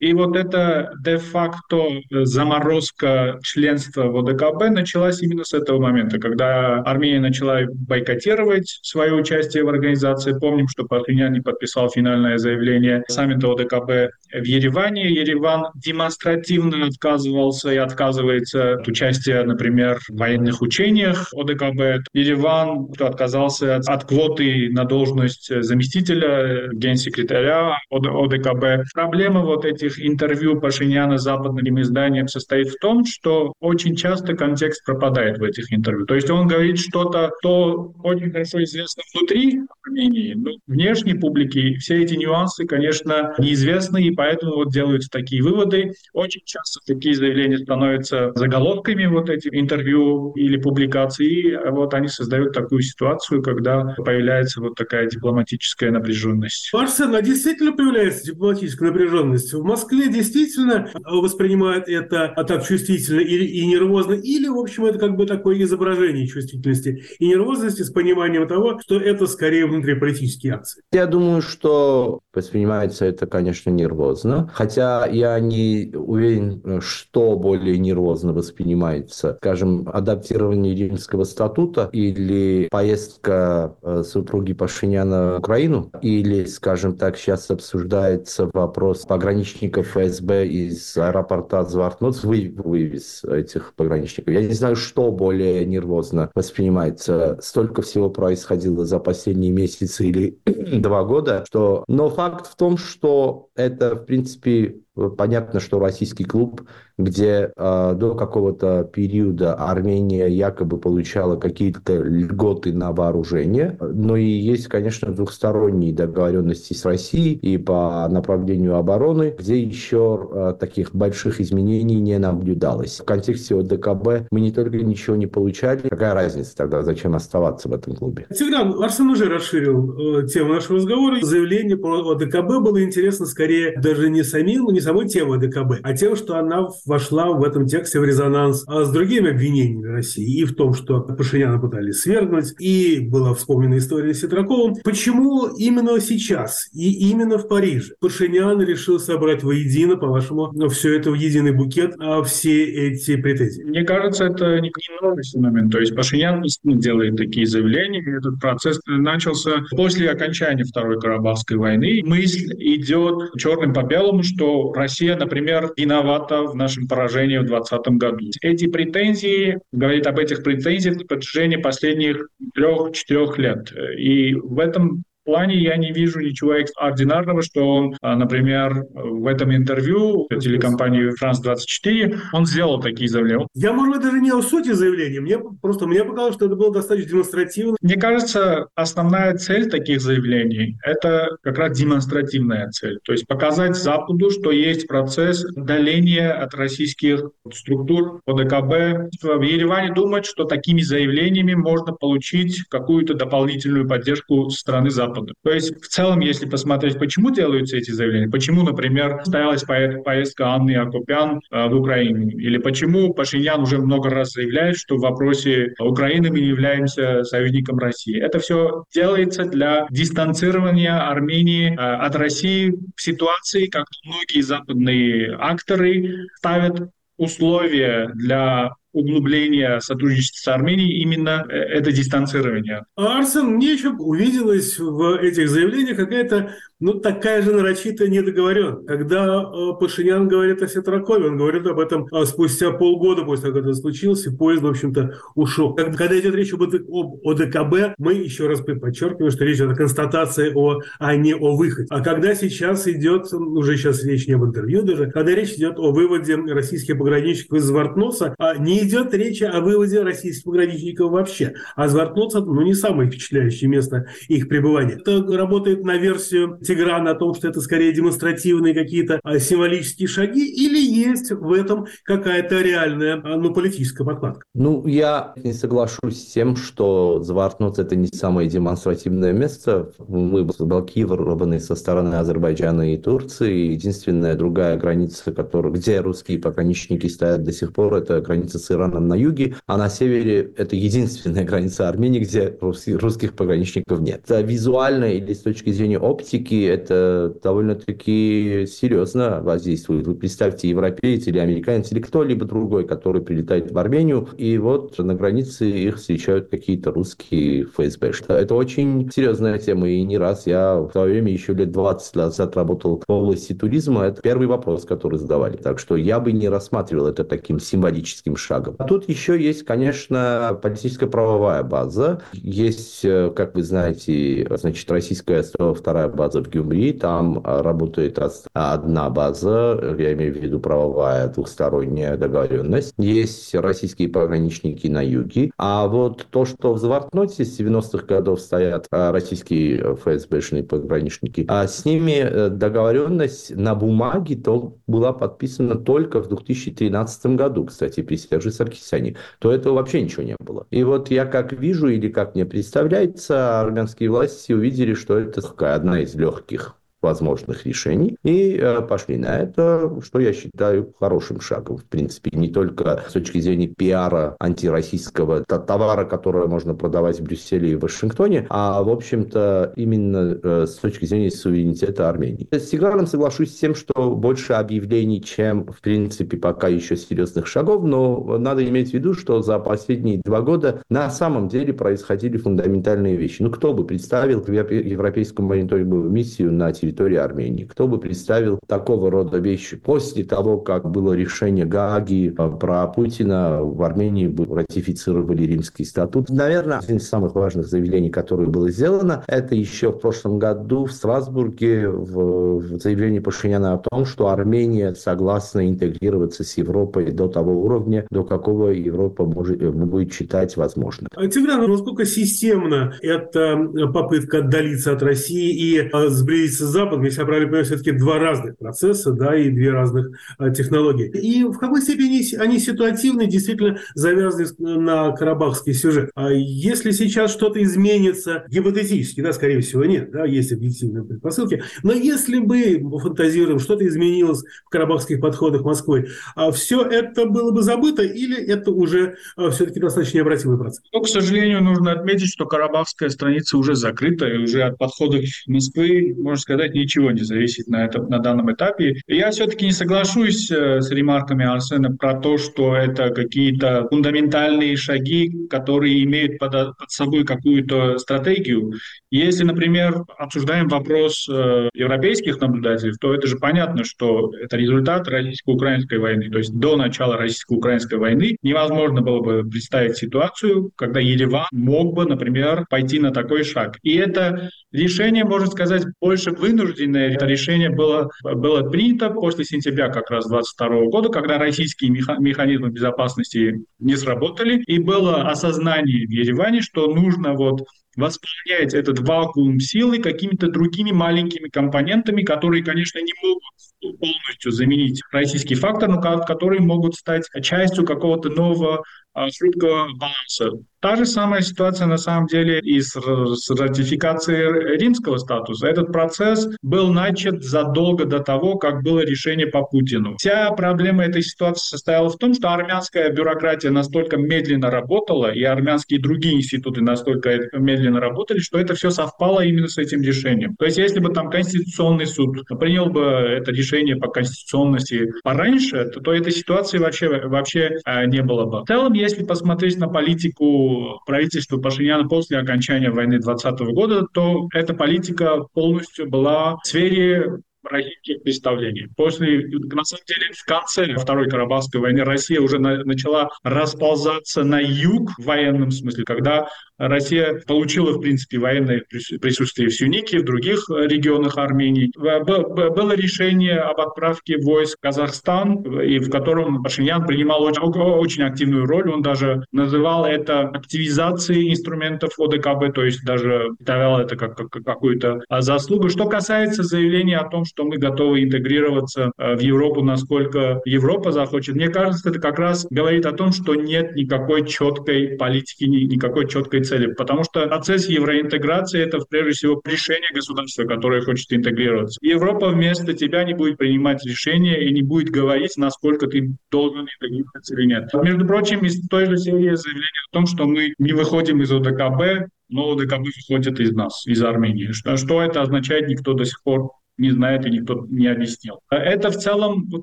И вот эта де-факто заморозка членства в ОДКБ началась именно с этого момента, когда Армения начала бойкотировать свое участие в организации. Помним, что Пашинян не подписал финальное заявление саммита ОДКБ в Ереване. Ереван демонстративно отказывался и отказывается от участия, например, в военных учениях ОДКБ. Ереван отказался от квоты на должность заместителя генсекретаря ОДКБ. Проблема вот этих интервью Пашиняна западным изданиям состоит в том, что очень часто контекст пропадает в этих интервью. То есть он говорит что-то, что очень хорошо известно внутри Армении, но внешней публике все эти нюансы, конечно, неизвестны, и поэтому вот делаются такие выводы. Очень часто такие заявления становятся заголовками вот этих интервью или публикаций, и вот они создают такую ситуацию, когда появляется вот такая дипломатическая напряженность. Арсен, а действительно появляется дипломатическая напряженность? В Москве действительно воспринимают это а так чувствительно и, и нервозно, или, в общем, это как бы такое изображение чувствительности и нервозности с пониманием того, что это скорее внутриполитические акции? Я думаю, что воспринимается это, конечно, нервозно, хотя я не уверен, что более нервозно воспринимается, скажем, адаптирование Римского статута или поездка супруги Пашиняна в Украину, или, скажем так, сейчас обсуждается вопрос пограничников ФСБ из аэропорта Звартноц, вывез этих пограничников. Я не знаю, что более нервозно воспринимается. Столько всего происходило за последние месяцы или два года, что... Но факт в том, что это, в принципе... Понятно, что российский клуб, где э, до какого-то периода Армения якобы получала какие-то льготы на вооружение, но и есть, конечно, двухсторонние договоренности с Россией и по направлению обороны, где еще э, таких больших изменений не наблюдалось. В контексте ОДКБ мы не только ничего не получали, какая разница тогда, зачем оставаться в этом клубе? Тигран, Арсен уже расширил э, тему нашего разговора. Заявление по ОДКБ было интересно скорее даже не самим, не самой темы ОДКБ, а тем, что она вошла в этом тексте в резонанс с другими обвинениями России, и в том, что Пашиняна пытались свергнуть, и была вспомнена история с Ситроковым. Почему именно сейчас и именно в Париже Пашинян решил собрать воедино, по-вашему, все это в единый букет, все эти претензии? Мне кажется, это не новый феномен. То есть Пашинян не делает такие заявления. Этот процесс начался после окончания Второй Карабахской войны. Мысль идет черным по белому, что Россия, например, виновата в нашем поражении в двадцатом году. Эти претензии, говорит об этих претензиях на протяжении последних трех-четырех лет. И в этом плане я не вижу ничего экстраординарного, что он, например, в этом интервью телекомпании «Франс двадцать четыре» он сделал такие заявления. Я, может быть, даже не о сути заявлений. Мне просто мне показалось, что это было достаточно демонстративно. Мне кажется, основная цель таких заявлений – это как раз демонстративная цель. То есть показать Западу, что есть процесс отдаления от российских структур о дэ ка бэ. В Ереване думают, что такими заявлениями можно получить какую-то дополнительную поддержку со стороны Запада. То есть в целом, если посмотреть, почему делаются эти заявления, почему, например, состоялась поездка Анны Акопян в Украину, или почему Пашинян уже много раз заявляет, что в вопросе Украины мы являемся союзником России. Это все делается для дистанцирования Армении от России в ситуации, как многие западные акторы ставят условия для углубление сотрудничества с Арменией, именно это дистанцирование. Арсен, мне еще увиделась в этих заявлениях какая-то, ну, такая же нарочитая недоговоренность. Когда Пашинян говорит о Сетракове, он говорит об этом спустя полгода после того, как это случилось, и поезд, в общем-то, ушел. Когда идет речь об о дэ ка бэ, мы еще раз подчеркиваем, что речь идет о констатации, о, а не о выходе. А когда сейчас идет, уже сейчас речь не об интервью даже, когда речь идет о выводе российских пограничников из Звартноса, а не идет речь о выводе российских пограничников вообще. А Звартноцев, ну, не самое впечатляющее место их пребывания. Это работает на версию Тиграна о том, что это скорее демонстративные какие-то символические шаги, или есть в этом какая-то реальная, ну, политическая подкладка? Ну, я не соглашусь с тем, что Звартноц – это не самое демонстративное место. Мы балки вырваны со стороны Азербайджана и Турции. Единственная другая граница, которая, где русские пограничники стоят до сих пор, это граница с Ираном на юге, а на севере это единственная граница Армении, где русских пограничников нет. Визуально или с точки зрения оптики это довольно-таки серьезно воздействует. Вы представьте, европеец или американец, или кто-либо другой, который прилетает в Армению, и вот на границе их встречают какие-то русские эф эс бэ. Это очень серьезная тема, и не раз я в то время, еще лет двадцать назад, работал в области туризма. Это первый вопрос, который задавали. Так что я бы не рассматривал это таким символическим шагом. А тут еще есть, конечно, политическая правовая база. Есть, как вы знаете, значит, российская сто вторая база в Гюмри. Там работает одна база, я имею в виду правовая двухсторонняя договоренность. Есть российские пограничники на юге. А вот то, что в Звартноте с девяностых годов стоят российские эф эс бэшные пограничники, а с ними договоренность на бумаге то была подписана только в две тысячи тринадцатом году, кстати, при же Саркисяне, то этого вообще ничего не было. И вот я как вижу или как мне представляется, армянские власти увидели, что это одна из легких возможных решений, и пошли на это, что я считаю хорошим шагом, в принципе, не только с точки зрения пиара антироссийского товара, который можно продавать в Брюсселе и в Вашингтоне, а, в общем-то, именно с точки зрения суверенитета Армении. С Тиграном соглашусь с тем, что больше объявлений, чем, в принципе, пока еще серьезных шагов, но надо иметь в виду, что за последние два года на самом деле происходили фундаментальные вещи. Ну, кто бы представил европейскую мониторинговую миссию на территории территории Армении. Кто бы представил такого рода вещи? После того, как было решение Гааги про Путина, в Армении ратифицировали Римский статут. Наверное, один из самых важных заявлений, которое было сделано, это еще в прошлом году в Страсбурге в заявлении Пашиняна о том, что Армения согласна интегрироваться с Европой до того уровня, до какого Европа может, будет считать возможным. Тигран, насколько системно это попытка отдалиться от России и сблизиться с Западом? Если я правильно понимаю, все-таки два разных процесса, да, и две разных а, технологии. И в какой степени они ситуативны, действительно завязаны на карабахский сюжет. А если сейчас что-то изменится, гипотетически, да, скорее всего, нет, да, есть объективные предпосылки, но если бы, фантазируем, что-то изменилось в карабахских подходах Москвы, а все это было бы забыто или это уже а, все-таки достаточно необратимый процесс? Но, к сожалению, нужно отметить, что карабахская страница уже закрыта, и уже от подходов Москвы, можно сказать, ничего не зависит на, этом, на данном этапе. Я все-таки не соглашусь с ремарками Арсена про то, что это какие-то фундаментальные шаги, которые имеют под, под собой какую-то стратегию. Если, например, обсуждаем вопрос европейских наблюдателей, то это же понятно, что это результат российско-украинской войны. То есть до начала российско-украинской войны невозможно было бы представить ситуацию, когда Ереван мог бы, например, пойти на такой шаг. И это решение, можно сказать, больше вынужденное. Это решение было, было принято после сентября как раз двадцать второго года, когда российские механизмы безопасности не сработали, и было осознание в Ереване, что нужно вот восполнять этот вакуум силы какими-то другими маленькими компонентами, которые, конечно, не могут полностью заменить российский фактор, но которые могут стать частью какого-то нового хрупкого баланса. Та же самая ситуация, на самом деле, и с, с ратификацией римского статуса. Этот процесс был начат задолго до того, как было решение по Путину. Вся проблема этой ситуации состояла в том, что армянская бюрократия настолько медленно работала, и армянские другие институты настолько медленно работали, что это все совпало именно с этим решением. То есть, если бы там Конституционный суд принял бы это решение по конституционности пораньше, то, то этой ситуации вообще, вообще э, не было бы. В целом, если посмотреть на политику правительству Пашиняна после окончания войны двадцатого года, то эта политика полностью была в сфере российских представлений. После, на самом деле, в конце Второй Карабахской войны Россия уже на, начала расползаться на юг в военном смысле, когда Россия получила, в принципе, военное присутствие в Сюнике, в других регионах Армении. Было решение об отправке войск в Казахстан, и в котором Пашинян принимал очень, очень активную роль. Он даже называл это активизацией инструментов ОДКБ, то есть даже давал это как, как какую-то заслугу. Что касается заявления о том, что мы готовы интегрироваться в Европу, насколько Европа захочет, мне кажется, это как раз говорит о том, что нет никакой четкой политики, никакой четкой цели, потому что процесс евроинтеграции — это прежде всего решение государства, которое хочет интегрироваться. Европа вместо тебя не будет принимать решения и не будет говорить, насколько ты должен интегрироваться или нет. Между прочим, из той же серии заявления о том, что мы не выходим из ОДКБ, но ОДКБ выходит из нас, из Армении. Что, что это означает, никто до сих пор не знает и никто не объяснил. Это в целом вот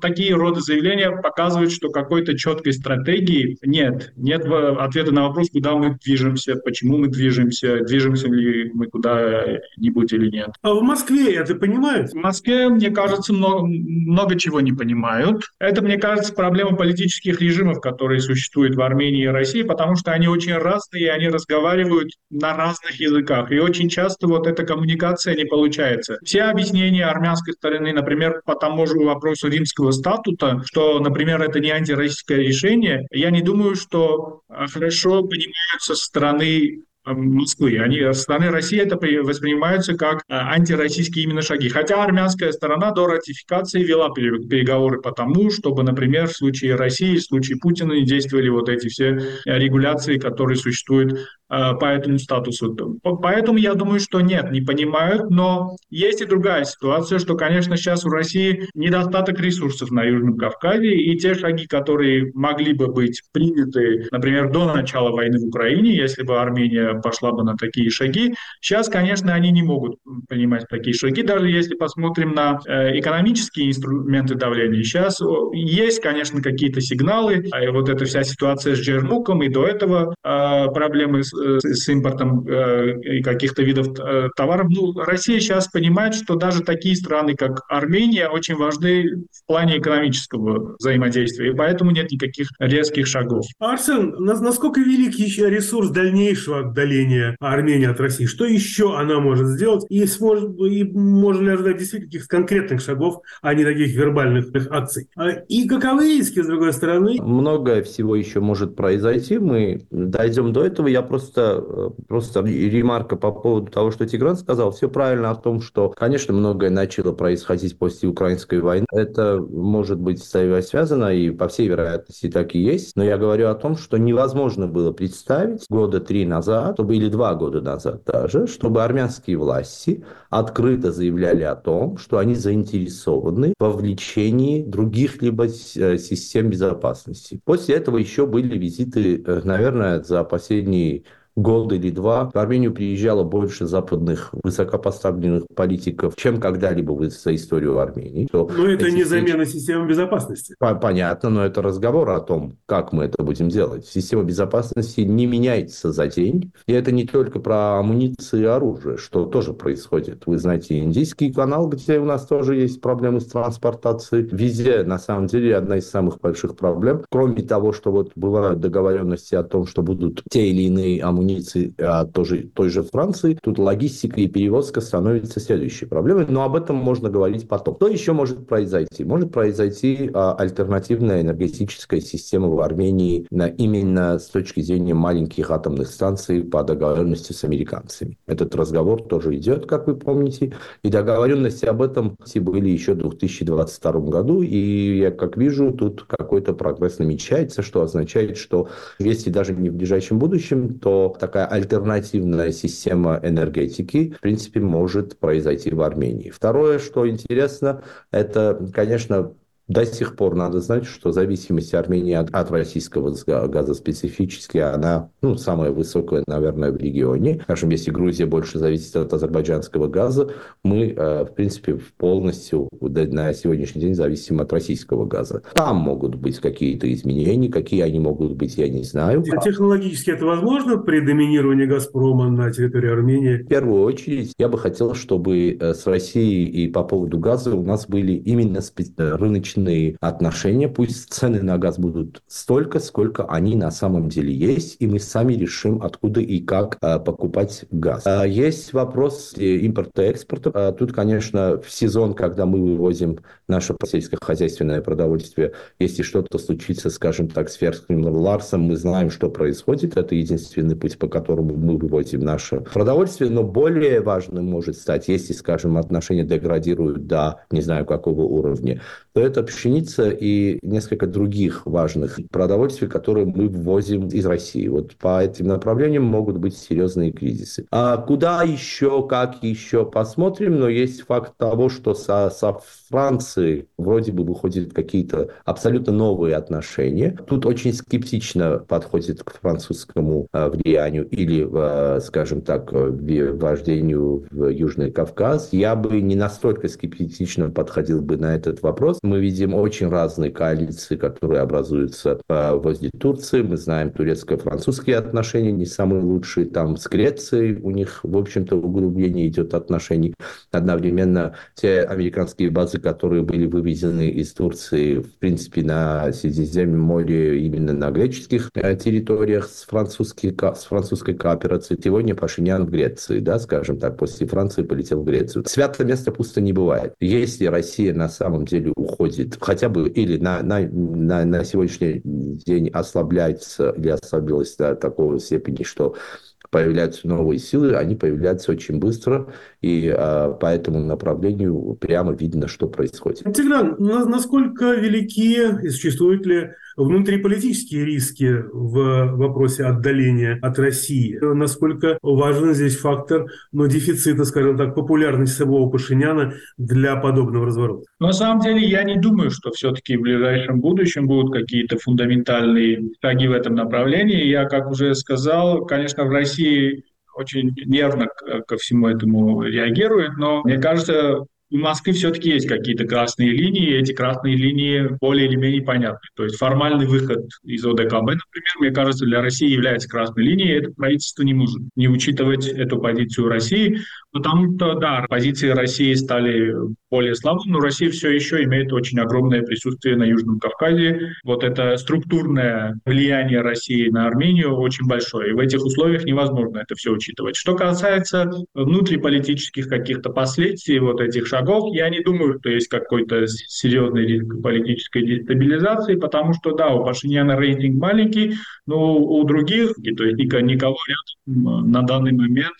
такие роды заявления показывают, что какой-то четкой стратегии нет. Нет ответа на вопрос, куда мы движемся, почему мы движемся, движемся ли мы куда-нибудь или нет. А в Москве это понимают? В Москве, мне кажется, много, много чего не понимают. Это, мне кажется, проблема политических режимов, которые существуют в Армении и России, потому что они очень разные, и они разговаривают на разных языках. И очень часто вот эта коммуникация не получается. Все объяснения армянской стороны, например, по тому же вопросу римского статута, что, например, это не антироссийское решение, я не думаю, что хорошо понимаются со стороны Москвы. Они со стороны России это воспринимаются как антироссийские именно шаги. Хотя армянская сторона до ратификации вела переговоры по тому, чтобы, например, в случае России, в случае Путина не действовали вот эти все регуляции, которые существуют по этому статусу. Поэтому я думаю, что нет, не понимают, но есть и другая ситуация, что, конечно, сейчас у России недостаток ресурсов на Южном Кавказе, и те шаги, которые могли бы быть приняты, например, до начала войны в Украине, если бы Армения пошла бы на такие шаги, сейчас, конечно, они не могут принимать такие шаги, даже если посмотрим на экономические инструменты давления. Сейчас есть, конечно, какие-то сигналы, и вот эта вся ситуация с Джермуком, и до этого проблемы с с импортом э, и каких-то видов э, товаров. Ну, Россия сейчас понимает, что даже такие страны, как Армения, очень важны в плане экономического взаимодействия, и поэтому нет никаких резких шагов. Арсен, насколько велик еще ресурс дальнейшего отдаления Армении от России? Что еще она может сделать? И, смож... и можно ли ожидать действительно каких-то конкретных шагов, а не таких вербальных акций? И каковы риски, с другой стороны? Многое всего еще может произойти. Мы дойдем до этого. Я просто Просто, просто ремарка по поводу того, что Тигран сказал. Все правильно о том, что, конечно, многое начало происходить после украинской войны. Это может быть связано, и по всей вероятности так и есть. Но я говорю о том, что невозможно было представить года три назад, чтобы, или два года назад даже, чтобы армянские власти открыто заявляли о том, что они заинтересованы во вовлечении других-либо систем безопасности. После этого еще были визиты, наверное, за последние года или два в Армению приезжало больше западных высокопоставленных политиков, чем когда-либо за историю Армении. Но это не замена системы безопасности. Понятно, но это разговор о том, как мы это будем делать. Система безопасности не меняется за день. И это не только про амуницию и оружие, что тоже происходит. Вы знаете, Индийский канал, где у нас тоже есть проблемы с транспортацией. Везде, на самом деле, одна из самых больших проблем. Кроме того, что вот бывают договоренности о том, что будут те или иные амуниции от той же Франции, тут логистика и перевозка становятся следующей проблемой. Но об этом можно говорить потом. Что еще может произойти? Может произойти альтернативная энергетическая система в Армении именно с точки зрения маленьких атомных станций по договоренности с американцами. Этот разговор тоже идет, как вы помните. И договоренности об этом были еще в две тысячи двадцать втором году. И я, как вижу, тут какой-то прогресс намечается, что означает, что если даже не в ближайшем будущем, то такая альтернативная система энергетики, в принципе, может произойти в Армении. Второе, что интересно, это, конечно, до сих пор надо знать, что зависимость Армении от, от российского газа специфически, она ну, самая высокая, наверное, в регионе. Скажем, если Грузия больше зависит от азербайджанского газа, мы, э, в принципе, полностью на сегодняшний день зависим от российского газа. Там могут быть какие-то изменения, какие они могут быть, я не знаю. Технологически это возможно при доминировании «Газпрома» на территории Армении? В первую очередь я бы хотел, чтобы с Россией и по поводу газа у нас были именно специ... рыночные отношения, пусть цены на газ будут столько, сколько они на самом деле есть, и мы сами решим, откуда и как э, покупать газ. Э, есть вопрос импорта и экспорта. Э, тут, конечно, в сезон, когда мы вывозим наше сельскохозяйственное продовольствие, если что-то случится, скажем так, с ферским ларсом, мы знаем, что происходит. Это единственный путь, по которому мы вывозим наше продовольствие, но более важным может стать, если, скажем, отношения деградируют до не знаю какого уровня, то это пшеница и несколько других важных продовольствий, которые мы ввозим из России. Вот по этим направлениям могут быть серьезные кризисы. А куда еще, как еще, посмотрим, но есть факт того, что со, со Францией вроде бы выходят какие-то абсолютно новые отношения. Тут очень скептично подходит к французскому влиянию или, скажем так, вождению в Южный Кавказ. Я бы не настолько скептично подходил бы на этот вопрос. Мы видим очень разные коалиции, которые образуются возле Турции. Мы знаем турецко-французские отношения, не самые лучшие. Там с Грецией у них, в общем-то, углубление идет отношений. Одновременно те американские базы, которые были выведены из Турции, в принципе, на Средиземном море, именно на греческих территориях, с, с французской кооперацией. Сегодня Пашинян в Греции, да, скажем так, после Франции полетел в Грецию. Святое место пусто не бывает. Если Россия на самом деле уходит, хотя бы или на, на, на, на сегодняшний день ослабляется или ослабилась до такого степени, что появляются новые силы, они появляются очень быстро, и а, по этому направлению прямо видно, что происходит. Тигран, насколько велики и существуют ли внутриполитические риски в вопросе отдаления от России? Насколько важен здесь фактор ну, дефицита, скажем так, популярности самого Пашиняна для подобного разворота? На самом деле, я не думаю, что все-таки в ближайшем будущем будут какие-то фундаментальные шаги в этом направлении. Я, как уже сказал, конечно, в России очень нервно ко всему этому реагирует, но, мне кажется, в Москве все-таки есть какие-то красные линии, и эти красные линии более или менее понятны. То есть формальный выход из ОДКБ, например, мне кажется, для России является красной линией, это правительство не может не учитывать эту позицию России, потому что, да, позиции России стали более слабыми, но Россия все еще имеет очень огромное присутствие на Южном Кавказе. Вот это структурное влияние России на Армению очень большое, и в этих условиях невозможно это все учитывать. Что касается внутриполитических каких-то последствий вот этих шагов, я не думаю, что есть какой-то серьезный риск политической дестабилизации, потому что, да, у Пашиняна рейтинг маленький, но у других, то есть никого рядом на данный момент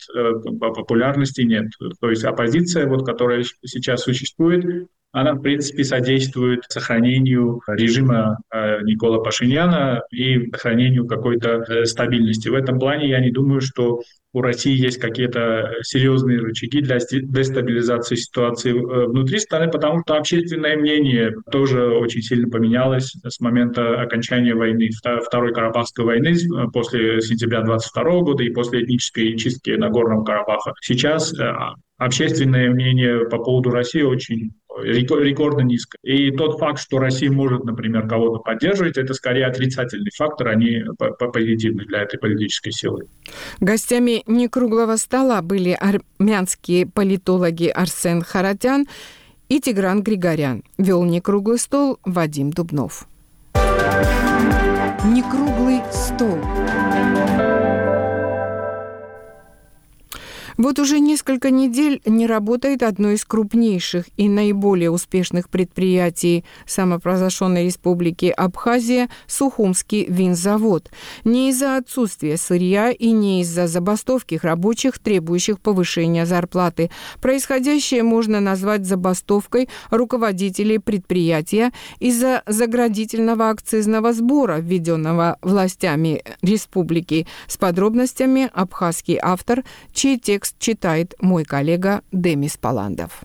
по популярности нет. То есть оппозиция, вот, которая сейчас существует, она, в принципе, содействует сохранению режима Никола Пашиняна и сохранению какой-то стабильности. В этом плане я не думаю, что у России есть какие-то серьезные рычаги для дестабилизации ситуации внутри страны, потому что общественное мнение тоже очень сильно поменялось с момента окончания войны, Второй Карабахской войны, после сентября двадцать второго года и после этнической чистки Нагорного Карабаха. Сейчас общественное мнение по поводу России очень рекордно низко. И тот факт, что Россия может, например, кого-то поддерживать, это скорее отрицательный фактор, а не позитивный для этой политической силы. Гостями не круглого стола были армянские политологи Арсен Харатян и Тигран Григорян. Вел не круглый стол Вадим Дубнов. Не круглый стол. Вот уже несколько недель не работает одно из крупнейших и наиболее успешных предприятий самопровозглашенной республики Абхазия – Сухумский винзавод. Не из-за отсутствия сырья и не из-за забастовки рабочих, требующих повышения зарплаты. Происходящее можно назвать забастовкой руководителей предприятия из-за заградительного акцизного сбора, введенного властями республики. С подробностями абхазский автор, чей текст читает мой коллега Демис Паландов.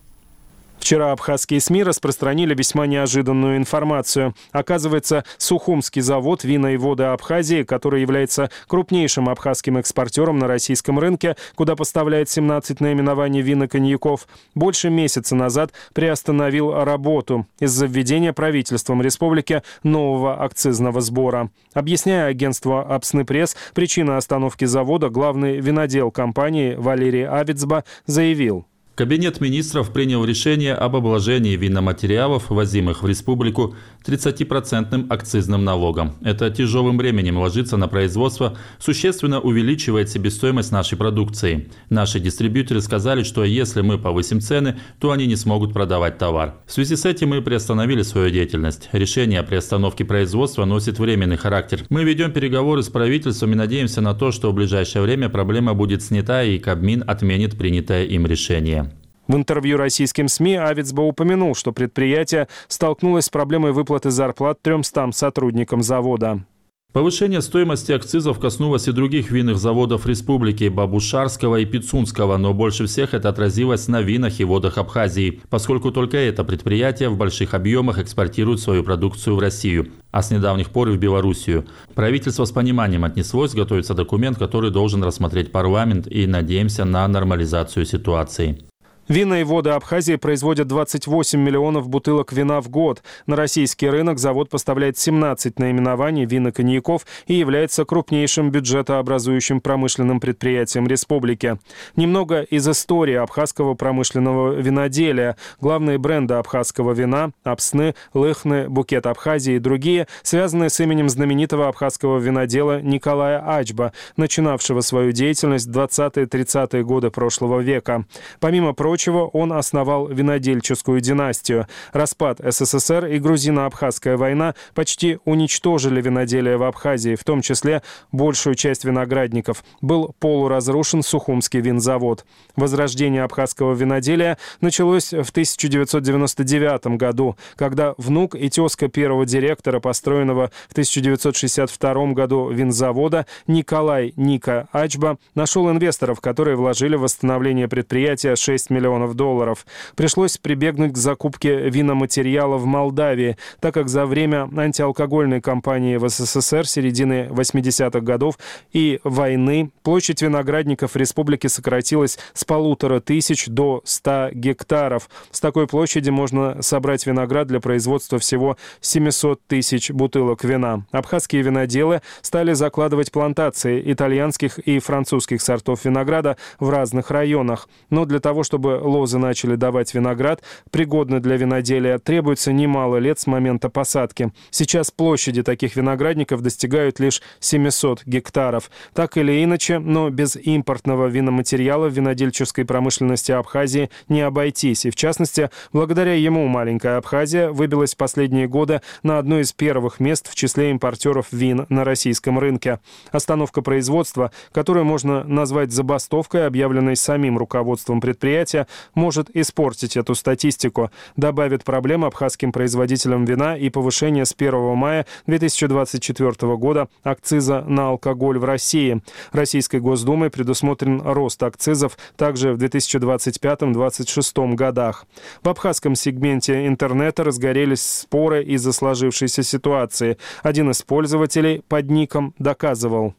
Вчера абхазские СМИ распространили весьма неожиданную информацию. Оказывается, Сухумский завод вина и воды Абхазии, который является крупнейшим абхазским экспортером на российском рынке, куда поставляет семнадцать наименований вин и коньяков, больше месяца назад приостановил работу из-за введения правительством республики нового акцизного сбора. Объясняя агентству «Абснепресс» причина остановки завода, главный винодел компании Валерий Авидзба заявил: Кабинет министров принял решение об обложении виноматериалов, ввозимых в республику, тридцатипроцентным акцизным налогом. Это тяжелым бременем ложится на производство, существенно увеличивает себестоимость нашей продукции. Наши дистрибьюторы сказали, что если мы повысим цены, то они не смогут продавать товар. В связи с этим мы приостановили свою деятельность. Решение о приостановке производства носит временный характер. Мы ведем переговоры с правительством и надеемся на то, что в ближайшее время проблема будет снята и Кабмин отменит принятое им решение. В интервью российским СМИ Авидзба упомянул, что предприятие столкнулось с проблемой выплаты зарплат трёмстам сотрудникам завода. Повышение стоимости акцизов коснулось и других винных заводов республики – Бабушарского и Пицунского, но больше всех это отразилось на винах и водах Абхазии, поскольку только это предприятие в больших объемах экспортирует свою продукцию в Россию, а с недавних пор и в Белоруссию. Правительство с пониманием отнеслось, готовится документ, который должен рассмотреть парламент, и надеемся на нормализацию ситуации. Вина и воды Абхазии производят двадцать восемь миллионов бутылок вина в год. На российский рынок завод поставляет семнадцать наименований вин и коньяков и является крупнейшим бюджетообразующим промышленным предприятием республики. Немного из истории абхазского промышленного виноделия. Главные бренды абхазского вина – Апсны, Лыхны, Букет Абхазии и другие – связаны с именем знаменитого абхазского винодела Николая Ачба, начинавшего свою деятельность в двадцатые-тридцатые годы прошлого века. Помимо прочего, он основал винодельческую династию. Распад СССР и грузино-абхазская война почти уничтожили виноделие в Абхазии, в том числе большую часть виноградников. Был полуразрушен Сухумский винзавод. Возрождение абхазского виноделия началось в тысяча девятьсот девяносто девятом году, когда внук и тезка первого директора построенного в тысяча девятьсот шестьдесят втором году винзавода Николай «Ника» Ачба нашел инвесторов, которые вложили в восстановление предприятия шесть миллионов долларов. Пришлось прибегнуть к закупке виноматериала в Молдавии, так как за время антиалкогольной кампании в СССР середины восьмидесятых годов и войны площадь виноградников республики сократилась с полутора тысяч до ста гектаров. С такой площади можно собрать виноград для производства всего семисот тысяч бутылок вина. Абхазские виноделы стали закладывать плантации итальянских и французских сортов винограда в разных районах. Но для того, чтобы Чтобы лозы начали давать виноград, пригодный для виноделия, требуется немало лет с момента посадки. Сейчас площади таких виноградников достигают лишь семисот гектаров. Так или иначе, но без импортного виноматериала в винодельческой промышленности Абхазии не обойтись. И в частности, благодаря ему маленькая Абхазия выбилась в последние годы на одно из первых мест в числе импортеров вин на российском рынке. Остановка производства, которую можно назвать забастовкой, объявленной самим руководством предприятия, может испортить эту статистику. Добавит проблем абхазским производителям вина и повышение с первого мая две тысячи двадцать четвёртого года акциза на алкоголь в России. Российской Госдумой предусмотрен рост акцизов также в две тысячи двадцать пятом — две тысячи двадцать шестом годах. В абхазском сегменте интернета разгорелись споры из-за сложившейся ситуации. Один из пользователей под ником доказывал: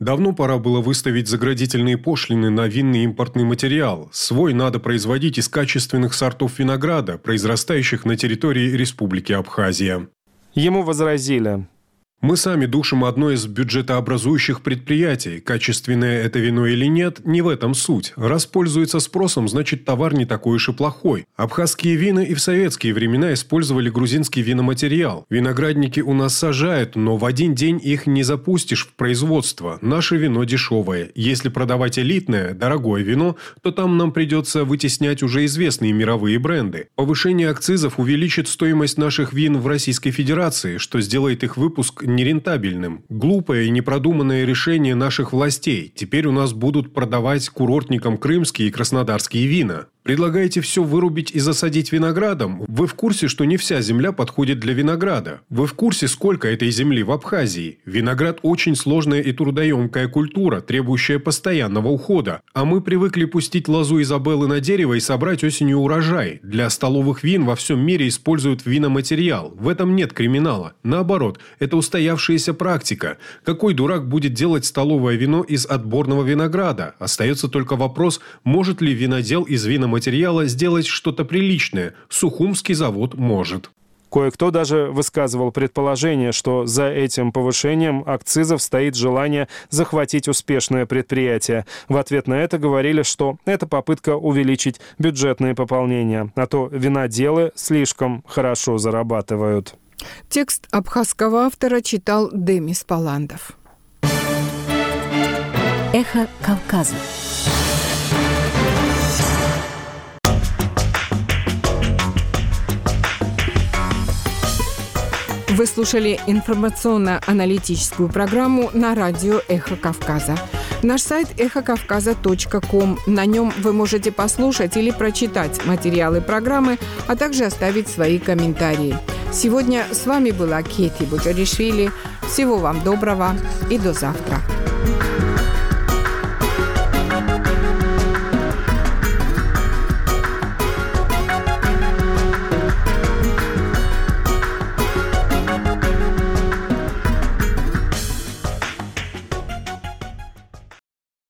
давно пора было выставить заградительные пошлины на винный импортный материал. Свой надо производить из качественных сортов винограда, произрастающих на территории Республики Абхазия. Ему возразили: мы сами душим одно из бюджетообразующих предприятий. Качественное это вино или нет, не в этом суть. Раз пользуется спросом, значит товар не такой уж и плохой. Абхазские вина и в советские времена использовали грузинский виноматериал. Виноградники у нас сажают, но в один день их не запустишь в производство. Наше вино дешевое. Если продавать элитное, дорогое вино, то там нам придется вытеснять уже известные мировые бренды. Повышение акцизов увеличит стоимость наших вин в Российской Федерации, что сделает их выпуск нерентабельным. Глупое и непродуманное решение наших властей. Теперь у нас будут продавать курортникам крымские и краснодарские вина. Предлагаете все вырубить и засадить виноградом? Вы в курсе, что не вся земля подходит для винограда? Вы в курсе, сколько этой земли в Абхазии? Виноград очень сложная и трудоемкая культура, требующая постоянного ухода. А мы привыкли пустить лозу Изабеллы на дерево и собрать осенью урожай. Для столовых вин во всем мире используют виноматериал. В этом нет криминала. Наоборот, это устоявшаяся практика. Какой дурак будет делать столовое вино из отборного винограда? Остается только вопрос, может ли винодел из виноматериала материала сделать что-то приличное. Сухумский завод может. Кое-кто даже высказывал предположение, что за этим повышением акцизов стоит желание захватить успешное предприятие. В ответ на это говорили, что это попытка увеличить бюджетные пополнения, а то виноделы слишком хорошо зарабатывают. Текст абхазского автора читал Демис Паландов. Эхо Кавказа. Вы слушали информационно-аналитическую программу на радио «Эхо Кавказа». Наш сайт эхо кавказа точка ком. На нем вы можете послушать или прочитать материалы программы, а также оставить свои комментарии. Сегодня с вами была Кети Бочоришвили. Всего вам доброго и до завтра.